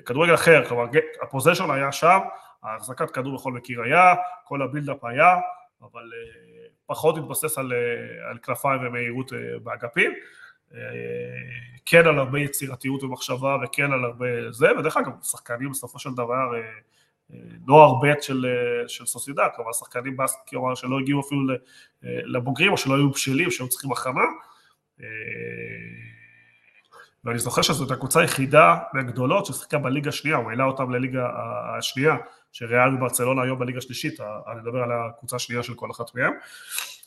כדורגל אחר, כלומר הפוזיישן היה שם, ההחזקת כדור בכל מקיר היה, כל הבילדאפ היה, אבל פחות התבסס על כנפיים ומהירות באגפים, כן על הרבה יצירתיות ומחשבה וכן על הרבה זה, ודרך אגב שחקנים בסופו של דבר נוער בית של סוסיידד, כלומר השחקנים בסקי אומר שלא הגיעו אפילו לבוגרים או שלא היו בשלים, שהם צריכים הכנה, ואני זוכר שזאת הקבוצה היחידה מהגדולות ששחקה בליגה השנייה, הוא העלה אותם לליגה השנייה, שריאל וברצלונה היום בליגה השלישית, אני מדבר על הקבוצה השנייה של כל אחת מהם,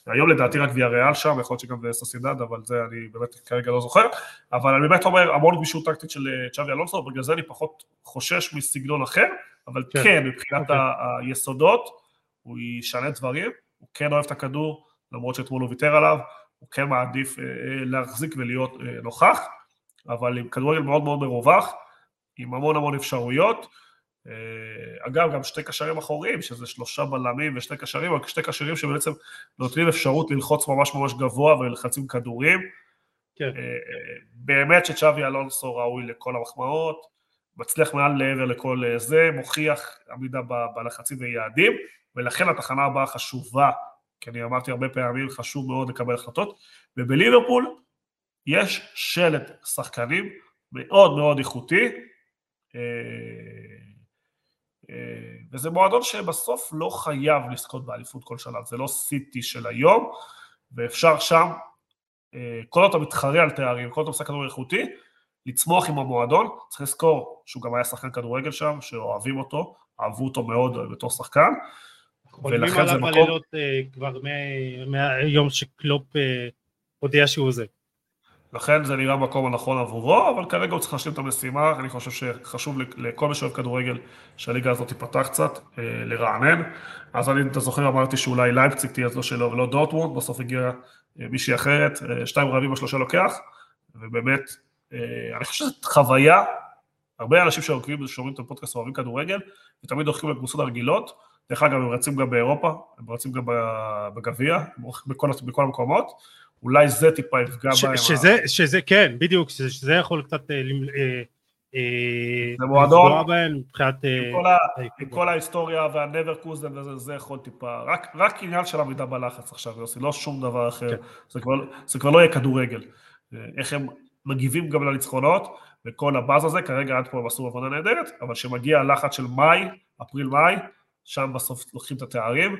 היום לדעתי רק ויאריאל שם, יכול להיות שגם סוסיידד, אבל זה אני באמת כרגע לא זוכר, אבל אני באמת אומר המון גמישות טקטית של צ'אבי אלונסו, בגלל זה אני פחות חושש מסגנון אחר, אבל כן, מבחינת היסודות, הוא ישנה דברים, הוא כן אוהב את הכדור, למרות שאתמול הוא ויתר עליו, הוא כן מעדיף להחזיק ולהיות נוכח, אבל עם כדורגל מאוד מאוד מרווח, עם המון המון אפשרויות, אגב, גם שתי קשרים אחוריים, שזה שלושה בלמים ושתי קשרים, אבל שתי קשרים שבעצם נותנים אפשרות ללחוץ ממש ממש גבוה ולחצים כדורים, באמת שצ'אבי אלונסו ראוי לכל המחמאות, מצליח מעל לעבר לכל זה, מוכיח עמידה בלחצים ויעדים, ולכן התחנה הבאה חשובה, כי אני אמרתי הרבה פעמים, חשוב מאוד לקבל החלטות, ובליברפול יש שלט שחקנים מאוד מאוד איכותי, וזה מועדון שבסוף לא חייב לזכות באליפות כל שנה, זה לא סיטי של היום, ואפשר שם, כל אתה מתחרה על תארים, כל אתה משחק כדורגל איכותי, לצמוח עם המועדון, צריך לזכור שהוא גם היה שחקן כדורגל שם, שאוהבים אותו, אהבו אותו מאוד בתור שחקן, ולכן זה מקום... חולמים עליו בלילות כבר מהיום שקלופ הודיע שהוא עוזב. לכן זה נראה מקום הנכון עבורו, אבל כרגע הוא צריך להשלים את המשימה, אני חושב שחשוב לכל מי שאוהב כדורגל, שהליגה הזאת תיפתח קצת, לרענן, אז אני, אתה זוכר, אמרתי שאולי לייפציג תהיה זו שלו ולא דורטמונד, בסוף הגיעה מישהי אחרת, שתיים רבים השלושה לוקח, ובאמת, אני חושב שזו חוויה, הרבה אנשים שעוקבים, שומעים את הפודקאסט, אוהבים כדורגל, ותמיד הולכים לקבוצות הרגילות, דרך אגב, הם רצים גם באירופה, הם רצים גם בגביע, בכל, בכל המקומות, אולי זה טיפה יפגע בהם. שזה, שזה, כן, בדיוק, שזה יכול קצת לפגוע בהם, מבחינת... עם כל ההיסטוריה והנברקוזן וזה, זה יכול טיפה, רק עניין של עמידה בלחץ עכשיו, יוסי, לא שום דבר אחר, זה כבר לא יהיה כדורגל. איך הם מגיבים גם לניצחונות, וכל הבאז הזה, כרגע עד פה הם עשו עבודה נהדרת, אבל שמגיע הלחץ של מאי, אפריל-מאי, שם בסוף לוקחים את התארים,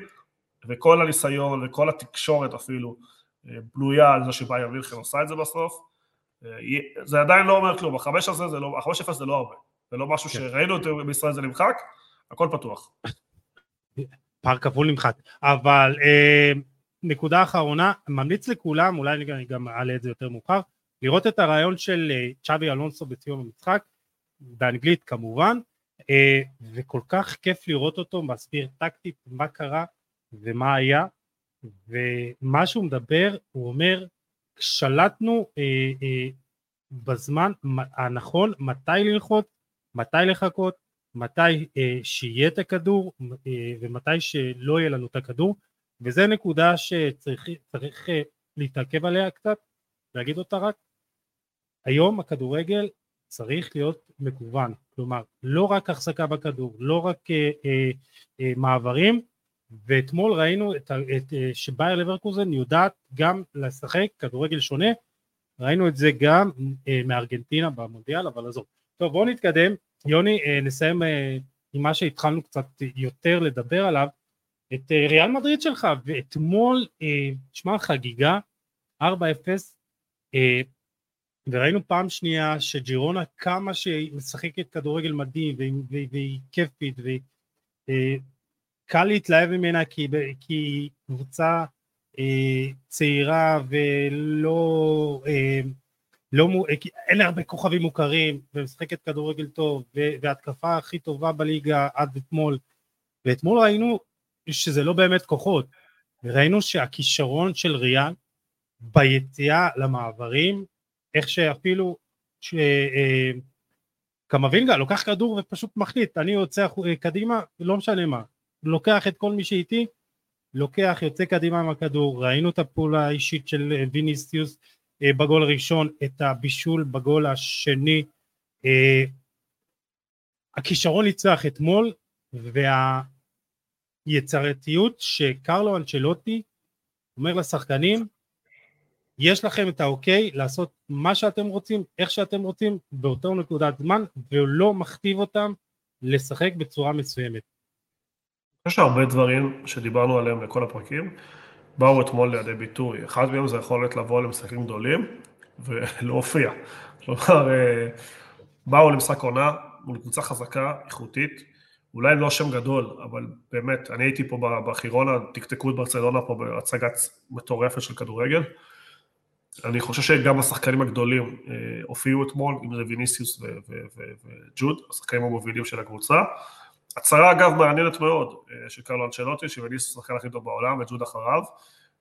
וכל הניסיון וכל התקשורת אפילו, בלויה על זה שבא ימלין לכם עושה את זה בסוף, זה עדיין לא אומר כלום, החמש הזה זה לא, החמש אפס זה לא הרבה, זה לא משהו שראינו יותר בישראל זה נמחק, הכל פתוח. פער כפול נמחק, אבל נקודה אחרונה, ממליץ לכולם, אולי אני גם אעלה את זה יותר מאוחר, לראות את הרעיון של צ'אבי אלונסו בסיום המשחק, באנגלית כמובן, וכל כך כיף לראות אותו, מסביר טקטית מה קרה ומה היה, ומה שהוא מדבר, הוא אומר, שלטנו אה, אה, בזמן הנכון, מתי ללחוץ, מתי לחכות, מתי אה, שיהיה את הכדור, אה, ומתי שלא יהיה לנו את הכדור, וזה נקודה שצריך צריך, אה, להתעכב עליה קצת, להגיד אותה רק, היום הכדורגל צריך להיות מקוון, כלומר, לא רק החזקה בכדור, לא רק אה, אה, אה, מעברים, ואתמול ראינו את, את, שבייר לברקוזן יודעת גם לשחק כדורגל שונה, ראינו את זה גם אה, מארגנטינה במונדיאל, אבל עזוב. טוב, בואו נתקדם, יוני, אה, נסיים אה, עם מה שהתחלנו קצת יותר לדבר עליו, את אה, ריאל מדריד שלך, ואתמול, אה, שמע חגיגה, ארבע אפס, אה, וראינו פעם שנייה שג'ירונה כמה שהיא משחקת כדורגל מדהים, והיא, והיא, והיא כיפית, והיא... אה, קל להתלהב ממנה, כי היא קבוצה אה, צעירה, ולא, אה, לא, אין הרבה כוכבים מוכרים, ומשחקת כדורגל טוב, וההתקפה הכי טובה בליגה עד אתמול, ואתמול ראינו שזה לא באמת כוחות, ראינו שהכישרון של ריאל, ביציאה למעברים, איך שאפילו, ש, אה, כמובינגה לוקח כדור ופשוט מחליט, אני יוצא קדימה, לא משנה מה, לוקח את כל מי שאיתי, לוקח, יוצא קדימה עם הכדור, ראינו את הפעולה האישית של ויניסיוס בגול הראשון, את הבישול בגול השני, הכישרון ניצח אתמול, והיצירתיות שקרלו אנצ'לוטי אומר לשחקנים, יש לכם את האוקיי לעשות מה שאתם רוצים, איך שאתם רוצים, באותו נקודת זמן, ולא מכתיב אותם לשחק בצורה מסוימת. יש הרבה דברים שדיברנו עליהם בכל הפרקים, באו אתמול לידי ביטוי, אחד מהם זה יכולת לבוא למשחקים גדולים ולהופיע, כלומר, באו למשחק עונה מול קבוצה חזקה, איכותית, אולי לא שם גדול, אבל באמת, אני הייתי פה בחירונה, תקתקו את ברצלונה פה בהצגה מטורפת של כדורגל, אני חושב שגם השחקנים הגדולים הופיעו אתמול, אם זה ויניסיוס וג'וד, השחקנים המובילים של הקבוצה, הצהרה אגב מעניינת מאוד של קרלו אנצ'לוטי, שויניסיוס שחקן הכי טוב בעולם, וג'וד אחריו,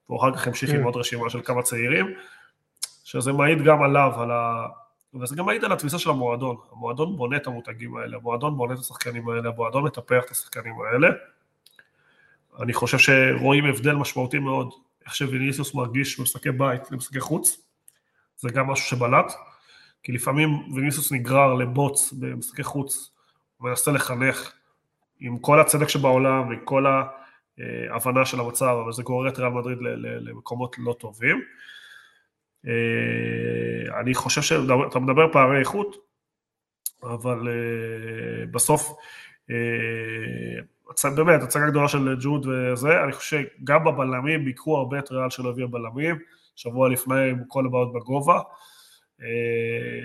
והוא אחר כך המשיך עם עוד רשימה של כמה צעירים, שזה מעיד גם עליו, וזה גם מעיד על התפיסה של המועדון, המועדון בונה את המותגים האלה, המועדון בונה את השחקנים האלה, המועדון מטפח את השחקנים האלה, אני חושב שרואים הבדל משמעותי מאוד, איך שויניסיוס מרגיש במשחקי בית למשחקי חוץ, זה גם משהו שבלט, כי לפעמים ויניסיוס נגרר לבוץ במשחקי חוץ, ומנסה לחנך עם כל הצדק שבעולם, ועם כל ההבנה של המצב, אבל זה גורר את ריאל מדריד למקומות לא טובים. אני חושב שאתה מדבר פערי איכות, אבל בסוף, באמת, הצגה גדולה של ג'וד וזה, אני חושב שגם בבלמים, ביקרו הרבה את ריאל של אבי הבלמים, שבוע לפני עם כל הבאות בגובה, אני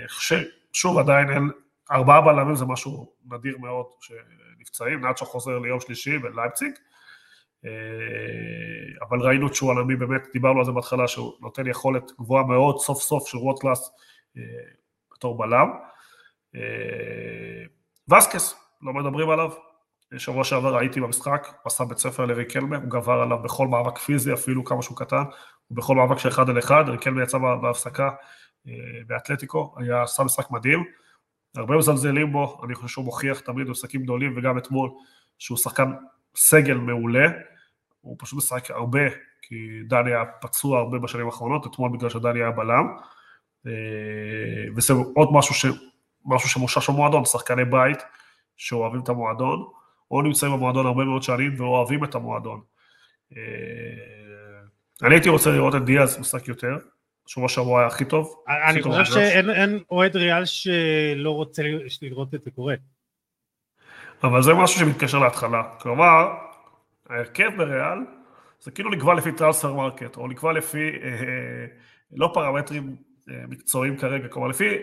חושב, שוב עדיין אין, ארבעה בלמים זה משהו נדיר מאוד שנפצעים, נאצ'ו חוזר ליום שלישי בלייפציג, אבל ראינו צ'ואנמי, באמת דיברנו על זה בהתחלה, שהוא נותן יכולת גבוהה מאוד, סוף סוף של וורד קלאס בתור בלם. וסקס, לא מדברים עליו, שבוע שעבר ראיתי במשחק, עשה בית ספר לריקלמה, הוא גבר עליו בכל מאבק פיזי, אפילו כמה שהוא קטן, ובכל מאבק של אחד על אחד, ריקלמה יצא בהפסקה באתלטיקו, היה עשה משחק מדהים, הרבה מזלזלים בו, אני חושב שהוא מוכיח תמיד במשחקים גדולים, וגם אתמול, שהוא שחקן סגל מעולה, הוא פשוט משחק הרבה, כי דן היה פצוע הרבה בשנים האחרונות, אתמול בגלל שדן היה בלם, וזה עוד משהו, ש... משהו שמושש המועדון, שחקני בית, שאוהבים את המועדון, או נמצאים במועדון הרבה מאוד שנים, ואוהבים את המועדון. אני הייתי רוצה לראות את דיאז משחק יותר, שבוע שבוע היה הכי טוב. אני חושב שאין אוהד ריאל שלא רוצה לראות את זה קורה. אבל זה משהו שמתקשר להתחלה. כלומר, ההרכב בריאל, זה כאילו נקבע לפי טרנספר מרקט, או נקבע לפי, לא פרמטרים מקצועיים כרגע, כלומר, לפי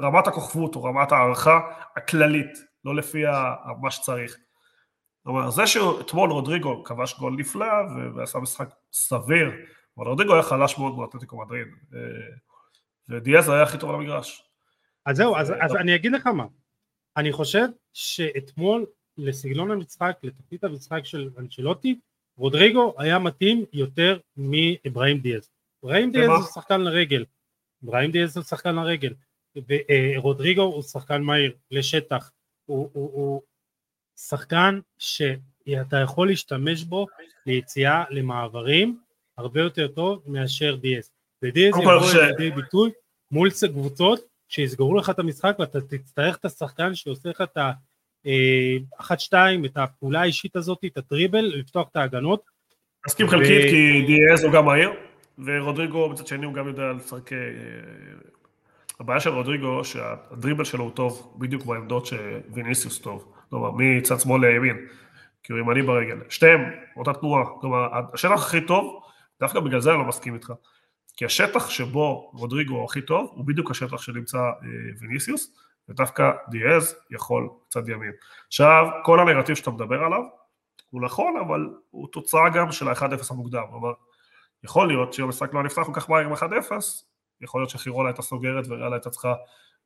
רמת הכוכבות, או רמת הערכה הכללית, לא לפי מה שצריך. כלומר, זה שאתמול רודריגו כבש גול נפלא, ועשה משחק סביר, אבל רודריגו היה חלש מאוד באתלטיקו מדריד, ודיאז היה הכי טוב למגרש. אז זהו, אז אני אגיד לך מה, אני חושב שאתמול לסגנון המשחק, לתפקיד המשחק של אנצ'לוטי, רודריגו היה מתאים יותר מאברהים דיאז. אברהים דיאז הוא שחקן לרגל, אברהים דיאז הוא שחקן לרגל, ורודריגו הוא שחקן מהיר לשטח, הוא שחקן שאתה יכול להשתמש בו ליציאה למעברים, הרבה יותר טוב מאשר דיאס. ודיאס יבוא לידי ביטוי מול קבוצות שיסגרו לך את המשחק, ואתה תצטרך את השחקן שעושה לך את ה-אחת שתיים, את הפעולה האישית הזאת, את הטריבל, לפתוח את ההגנות. מסכים חלקית, כי דיאס הוא גם מהיר, ורודריגו מצד שני הוא גם יודע לשחק. הבעיה של רודריגו שהדריבל שלו הוא טוב, בדיוק בעמדות שוויניסיוס טוב, כלומר מצד שמאל לימין, כי הוא ימני ברגל, שתיהם אותה תנועה, כלומר השטח הכי טוב, דווקא בגלל זה אני לא מסכים איתך, כי השטח שבו רודריגו הכי טוב, הוא בדיוק השטח שנמצא ויניסיוס, ודווקא דיאז יכול צד ימין. עכשיו, כל הנרטיב שאתה מדבר עליו, הוא נכון, אבל הוא תוצאה גם של ה-אחד אפס המוקדם, כלומר, יכול להיות שהמשחק לא נפתח כל כך מהר עם אחת אפס, יכול להיות שחירולה הייתה סוגרת וריאלה הייתה צריכה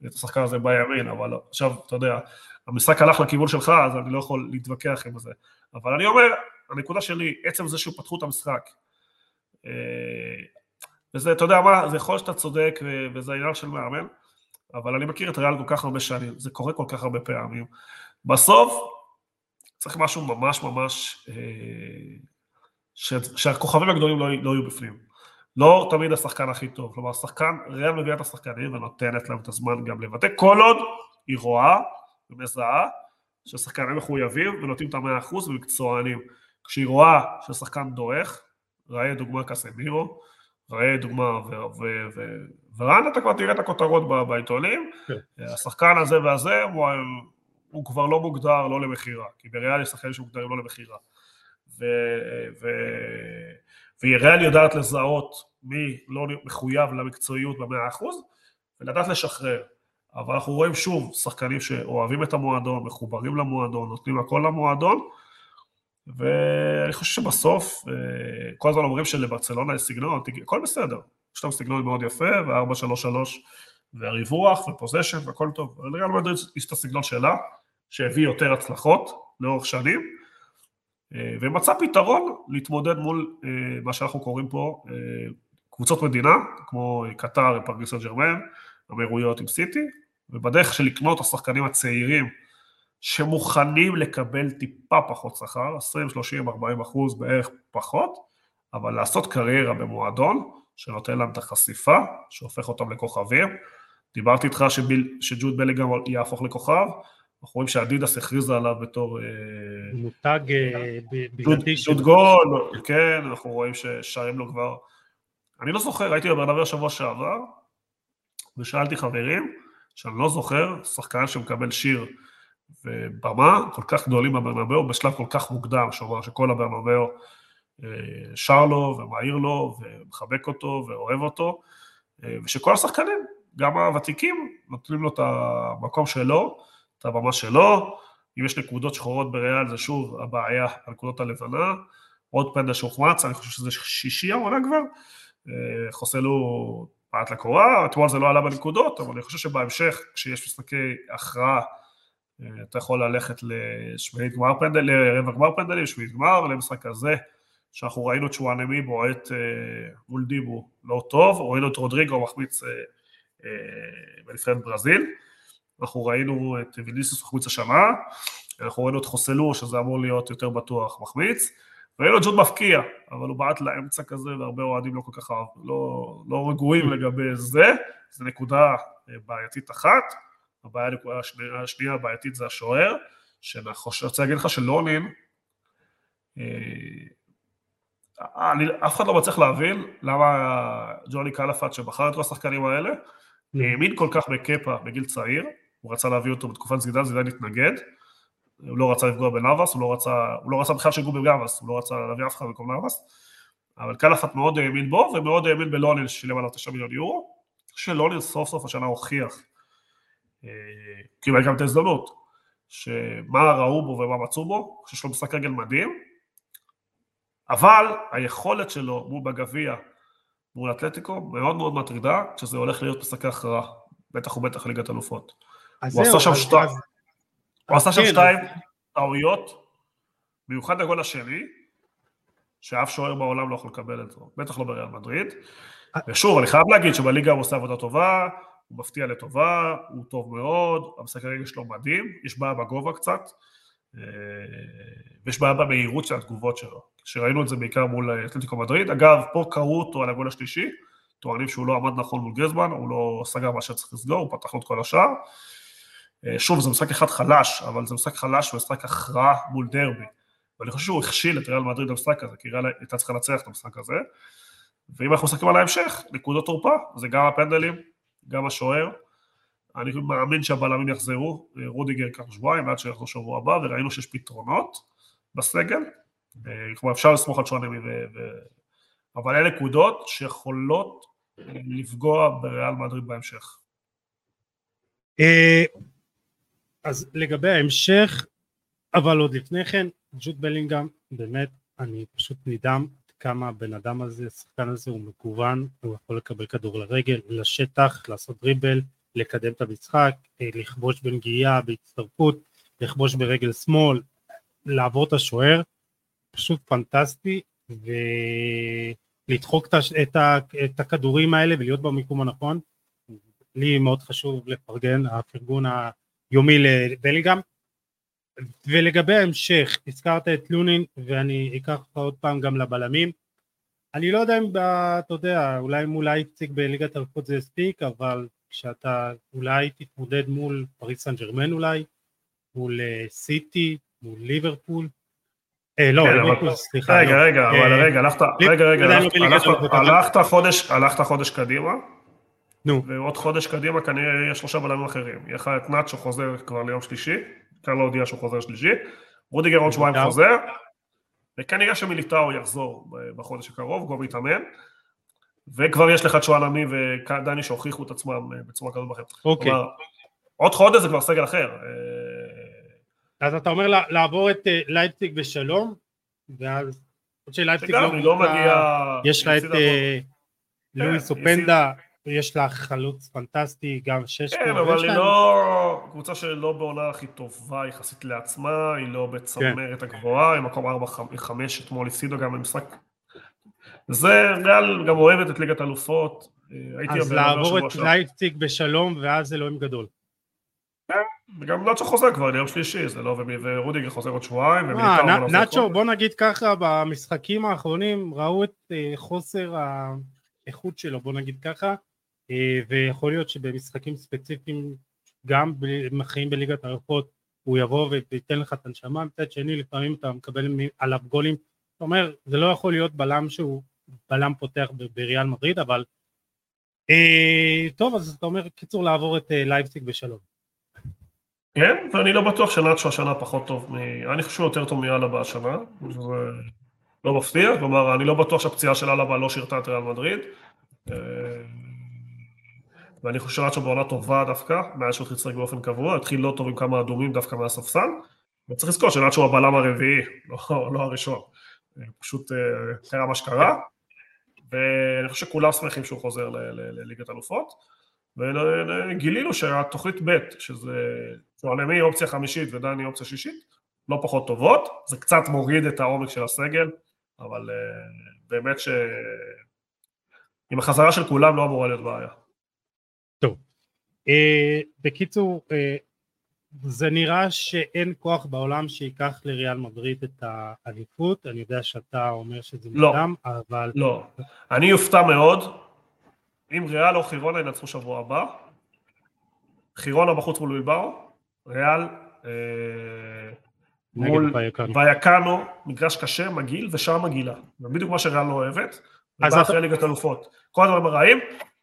את השחקן הזה בימין, אבל עכשיו, אתה יודע, המשחק הלך לכיוון שלך, אז אני לא יכול להתווכח עם זה. אבל אני אומר, הנקודה שלי, עצם זה שהוא פתחו את המשחק, וזה, אתה יודע מה, זה יכול שאתה צודק, וזה עניין של מאמן, אבל אני מכיר את ריאל כל כך הרבה שנים, זה קורה כל כך הרבה פעמים. בסוף, צריך משהו ממש ממש, שהכוכבים הגדולים לא יהיו בפנים. לא תמיד השחקן הכי טוב, כלומר, השחקן, ריאל מביאה את השחקנים ונותנת להם את הזמן גם לבטא, כל עוד היא רואה ומזהה שהשחקנים מחויבים ונותנים את ה-מאה אחוז ומקצוענים. כשהיא רואה שהשחקן דורך, ראה דוגמה קסמירו, ראה דוגמה ורן, אתה כבר תראה את הכותרות בעיתונים, השחקן הזה והזה הוא כבר לא מוגדר לא למחירה, כי בריאל יש שחקנים שמוגדרים לא למחירה. וריאל יודעת לזהות מי לא מחויב למקצועיות ב-מאה אחוז, ולדעת לשחרר. אבל אנחנו רואים שוב שחקנים שאוהבים את המועדון, מחוברים למועדון, נותנים הכל למועדון, ואני חושב שבסוף, כל הזמן אומרים שלברצלונה יש סגנון, הכל בסדר. יש לנו סגנון מאוד יפה, ו-ארבע שלוש שלוש, והריווח, ופוזשן, והכל טוב. ריאל מדריד יש את הסגנון שלה, שהביא יותר הצלחות לאורך שנים, ומצא פתרון להתמודד מול מה שאנחנו קוראים פה קבוצות מדינה, כמו קטר, פריז סן ז'רמן, אמירויות עם סיטי, ובדרך של לקנות השחקנים הצעירים שמוכנים לקבל טיפה פחות שכר, עשרים, שלושים, ארבעים אחוז בערך פחות, אבל לעשות קריירה במועדון, שנותן להם את החשיפה, שהופך אותם לכוכבים. דיברתי איתך שג'וד בלינגהאם יהפוך לכוכב, אנחנו רואים שאדידס הכריזה עליו בתור מותג בלעדי של ג'וד גול, כן, אנחנו רואים ששרים לו כבר, אני לא זוכר, הייתי בברנבאו שבוע שעבר, ושאלתי חברים, שאני לא זוכר, שחקן שמקבל שיר ובמה, כל כך גדולים בברנבאו, בשלב כל כך מוקדם, שאומר שכל הברנבאו שר לו ומהיר לו ומחבק אותו ואוהב אותו, ושכל השחקנים, גם הוותיקים, נותנים לו את המקום שלו, את הבמה שלו, אם יש נקודות שחורות בריאל, זה שוב הבעיה, הנקודות הלבנה, עוד פנדל שהוחמץ, אני חושב שזה שישי העונה כבר, חוסה לו פעט לקורה, אתמול זה לא עלה בנקודות, אבל אני חושב שבהמשך, כשיש משחקי הכרעה, אתה יכול ללכת לשמינית גמר פנדל, לרבע גמר פנדלים, שמינית גמר, למשחק הזה, שאנחנו ראינו את שואנמי בועט מול דיבו לא טוב, ראינו את רודריגו מחמיץ בנבחרת ברזיל, אנחנו ראינו את ויניסיוס מחמיץ השנה, אנחנו ראינו את חוסלו, שזה אמור להיות יותר בטוח מחמיץ, ראינו את ג'וד מפקיע, אבל הוא בעט לאמצע כזה, והרבה אוהדים לא כל כך לא, לא רגועים לגבי זה, זה נקודה בעייתית אחת, הבעיה השנייה הבעייתית זה השוער, שאני רוצה להגיד לך שלונין, אני אף אחד לא מצליח להבין למה ג'וני קלפת שבחר את כל השחקנים האלה, האמין כל כך בקפה בגיל צעיר, הוא רצה להביא אותו בתקופת זידן, זידן התנגד, הוא לא רצה לפגוע בנאבס, הוא לא רצה, הוא לא רצה בכלל שגעו בנאבס, הוא לא רצה להביא אף אחד במקום נאבס, אבל קלפת מאוד האמין בו, ומאוד האמין בלונין ששילם עליו תשעה מיליון יורו, שלונין סוף סוף השנה הוכיח, קיבל גם את ההזדמנות, שמה ראו בו ומה מצאו בו, שיש לו משחק רגל מדהים, אבל היכולת שלו מול בגביה, מול אתלטיקו, מאוד מאוד מטרידה, שזה הולך להיות משחק הכרעה, בטח ובטח ליגת אלופות. הוא עשה שם שתיים, הוא עשה שם שתיים טעויות, מיוחד הגול השני, שאף שוער בעולם לא יכול לקבל את זה, בטח לא בריאל מדריד. ושוב, אני חייב להגיד שבליגה הוא עושה עבודה טובה, הוא מפתיע לטובה, הוא טוב מאוד, המשחק הרגל שלו מדהים, יש בעיה בגובה קצת, ויש בעיה במהירות של התגובות שלו, שראינו את זה בעיקר מול אתלטיקו מדריד, אגב פה קראו אותו על הגול השלישי, טוענים שהוא לא עמד נכון מול גריזמן, הוא לא סגר מה שצריך לסגור, הוא פתח לו את כל השאר, שוב זה משחק אחד חלש, אבל זה משחק חלש ומשחק הכרעה מול דרבי, ואני חושב שהוא הכשיל את ריאל מדריד למשחק הזה, כי ריאל הייתה צריכה לצלח את המשחק הזה, ואם אנחנו מסתכלים על ההמשך, נקודות תורפה, זה גם הפנדלים, גם השוער, אני מאמין שהבלמים יחזרו, רודיגר כך שבועיים, ועד שיחזרו שבוע הבא, וראינו שיש פתרונות בסגל, כלומר אפשר לסמוך על שואנמי, אבל אלה נקודות שיכולות לפגוע בריאל מדריד בהמשך. אז לגבי ההמשך, אבל עוד לפני כן, ג'וד בלינגהאם, באמת, אני פשוט נדהם כמה הבן אדם הזה, השחקן הזה הוא מגוון, הוא יכול לקבל כדור לרגל, לשטח, לעשות דריבל, לקדם את המשחק, לכבוש בנגיעה, בהצטרפות, לכבוש ברגל שמאל, לעבור את השוער, פשוט פנטסטי, ולדחוק את הכדורים האלה, ולהיות במיקום הנכון, לי מאוד חשוב לפרגן, הפרגון היומי לבלינגהאם, ולגבי ההמשך, הזכרת את לונין, ואני אקח אותך עוד פעם גם לבלמים, אני לא יודע אם אתה יודע, אולי מול אייפציג בליגת האלופות זה הספיק, אבל כשאתה אולי תתמודד מול פריס סן ז'רמן אולי, מול סיטי, מול ליברפול, לא, ליברפול, סליחה. רגע, רגע, אבל רגע, רגע, רגע, הלכת חודש קדימה, ועוד חודש קדימה כנראה יש שלושה בלמים אחרים, יהיה לך את נאצ'ו חוזר כבר ליום שלישי, כאן לא הודיע שהוא חוזר שלישי, רודיגר עוד שבועיים חוזר, וכנראה שמיליטאו יחזור בחודש הקרוב, הוא גם יתאמן, וכבר יש לך שואנמי ודני שהוכיחו את עצמם בצורה כזאת אחרת. אוקיי. עוד חודש זה כבר סגל אחר. אז אתה אומר לעבור את לייפציג בשלום, ואז עוד שלייפציג לא מגיע, יש לה את לואיס אופנדה, יש לה חלוץ פנטסטי, גם שש... כן, אבל היא לא... קבוצה שלא בעונה הכי טובה, היא חסית לעצמה, היא לא בצמרת הגבוהה, היא מקום ארבע חמש אתמול הפסידו גם במשחק. זה ריאל גם אוהבת את ליגת האלופות. אז לעבור את לייפציג בשלום, ואז אלוהים גדול. כן, גם נאצ'ו חוזר כבר, ליום שלישי, זה לא, ורודיגר חוזר עוד שבועיים. נאצ'ו, בוא נגיד ככה, במשחקים האחרונים ראו את חוסר ה... האיכות שלו, בוא נגיד ככה, ויכול להיות שבמשחקים ספציפיים, גם במחאים בליגת האלופות, הוא יבוא ויתן לך את הנשמה, מצד שני לפעמים אתה מקבל עליו גולים, זאת אומרת, זה לא יכול להיות בלם שהוא בלם פותח בריאל מדריד, אבל טוב, אז זאת אומרת, קיצור לעבור את לייפציג בשלום. כן, ואני לא בטוח שנאצ'ו השנה פחות טוב, אני חושב יותר טוב מאלבה השנה, זה לא מפתיע, כלומר, אני לא בטוח שהפציעה של אלבה לא שירתה את ריאל מדריד, ואני חושב שנאצ'ו בעונה טובה דווקא, מאז שהוא התחיל באופן קבוע, התחיל לא טוב עם כמה אדומים דווקא מהספסל, וצריך לזכור שנאצ'ו הבלם הרביעי, לא הראשון, פשוט קרה מה שקרה, ואני חושב שכולם שמחים שהוא חוזר לליגת אלופות, וגילינו שהתוכנית ב' שזה שואלמי אופציה חמישית ודני אופציה שישית, לא פחות טובות, זה קצת מוריד את העומק של הסגל, אבל באמת שעם החזרה של כולם לא אמורה להיות בעיה. טוב, בקיצור, זה נראה שאין כוח בעולם שיקח לריאל מדריד את האליפות, אני יודע שאתה אומר שזה מדם, אבל... לא, אני יופתע מאוד, אם ריאל או חירונה ינצחו שבוע הבא, חירונה בחוץ מול בילבאו, ריאל מול ויאקנו, מגרש קשה, מגעיל, ושעה מגעילה, בדיוק מה שריאל לא אוהבת, ובא אחרי ליגת אלופות. כל הדברים הרעים,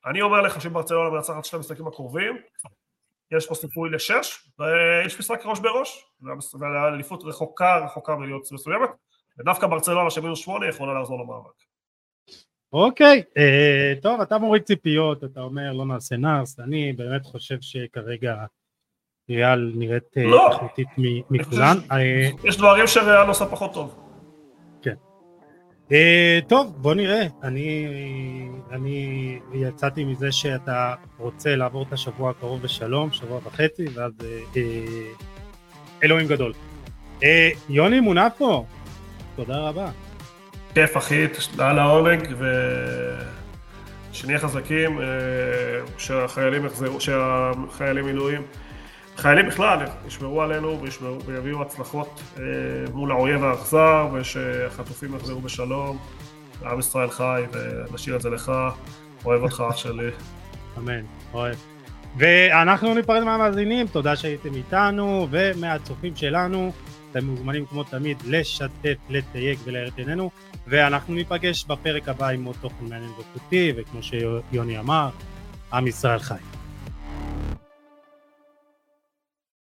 אני אומר לך שברצלונה מנצחת שני המשחקים הקרובים, יש פה סיפוי לשש, ויש משחק ראש בראש, והאליפות רחוקה, רחוקה מלהיות מסוימת, ודווקא ברצלונה שמינוס שמונה יכולה להחזור למאבק. אוקיי, טוב, אתה מוריד ציפיות, אתה אומר לא נעשה נרס, אני באמת חושב שכרגע ריאל נראית תחליטית מכולן. יש דברים שריאל עושה פחות טוב. כן. טוב, בוא נראה, אני יצאתי מזה שאתה רוצה לעבור את השבוע הקרוב בשלום, שבוע וחצי, ואז אלוהים גדול. יוני מונפו, תודה רבה. כיף אחי, תשתדל לעונג, ושנהיה חזקים, שהחיילים יחזרו, שהחיילים מילואים, חיילים בכלל ישמרו עלינו ויביאו הצלחות מול האויב האכזר, ושהחטופים יחזרו בשלום, עם ישראל חי, ונשאיר את זה לך, אוהב אותך אח שלי. אמן, אוהב. ואנחנו ניפרד מהמאזינים, תודה שהייתם איתנו, ומהצופים שלנו, אתם מוזמנים כמו תמיד לשתף, לתייק ולהאיר את עינינו, ואנחנו ניפגש בפרק הבא עם עוד תוכן מעניין ואיכותי, וכמו שיוני אמר, עם ישראל חי.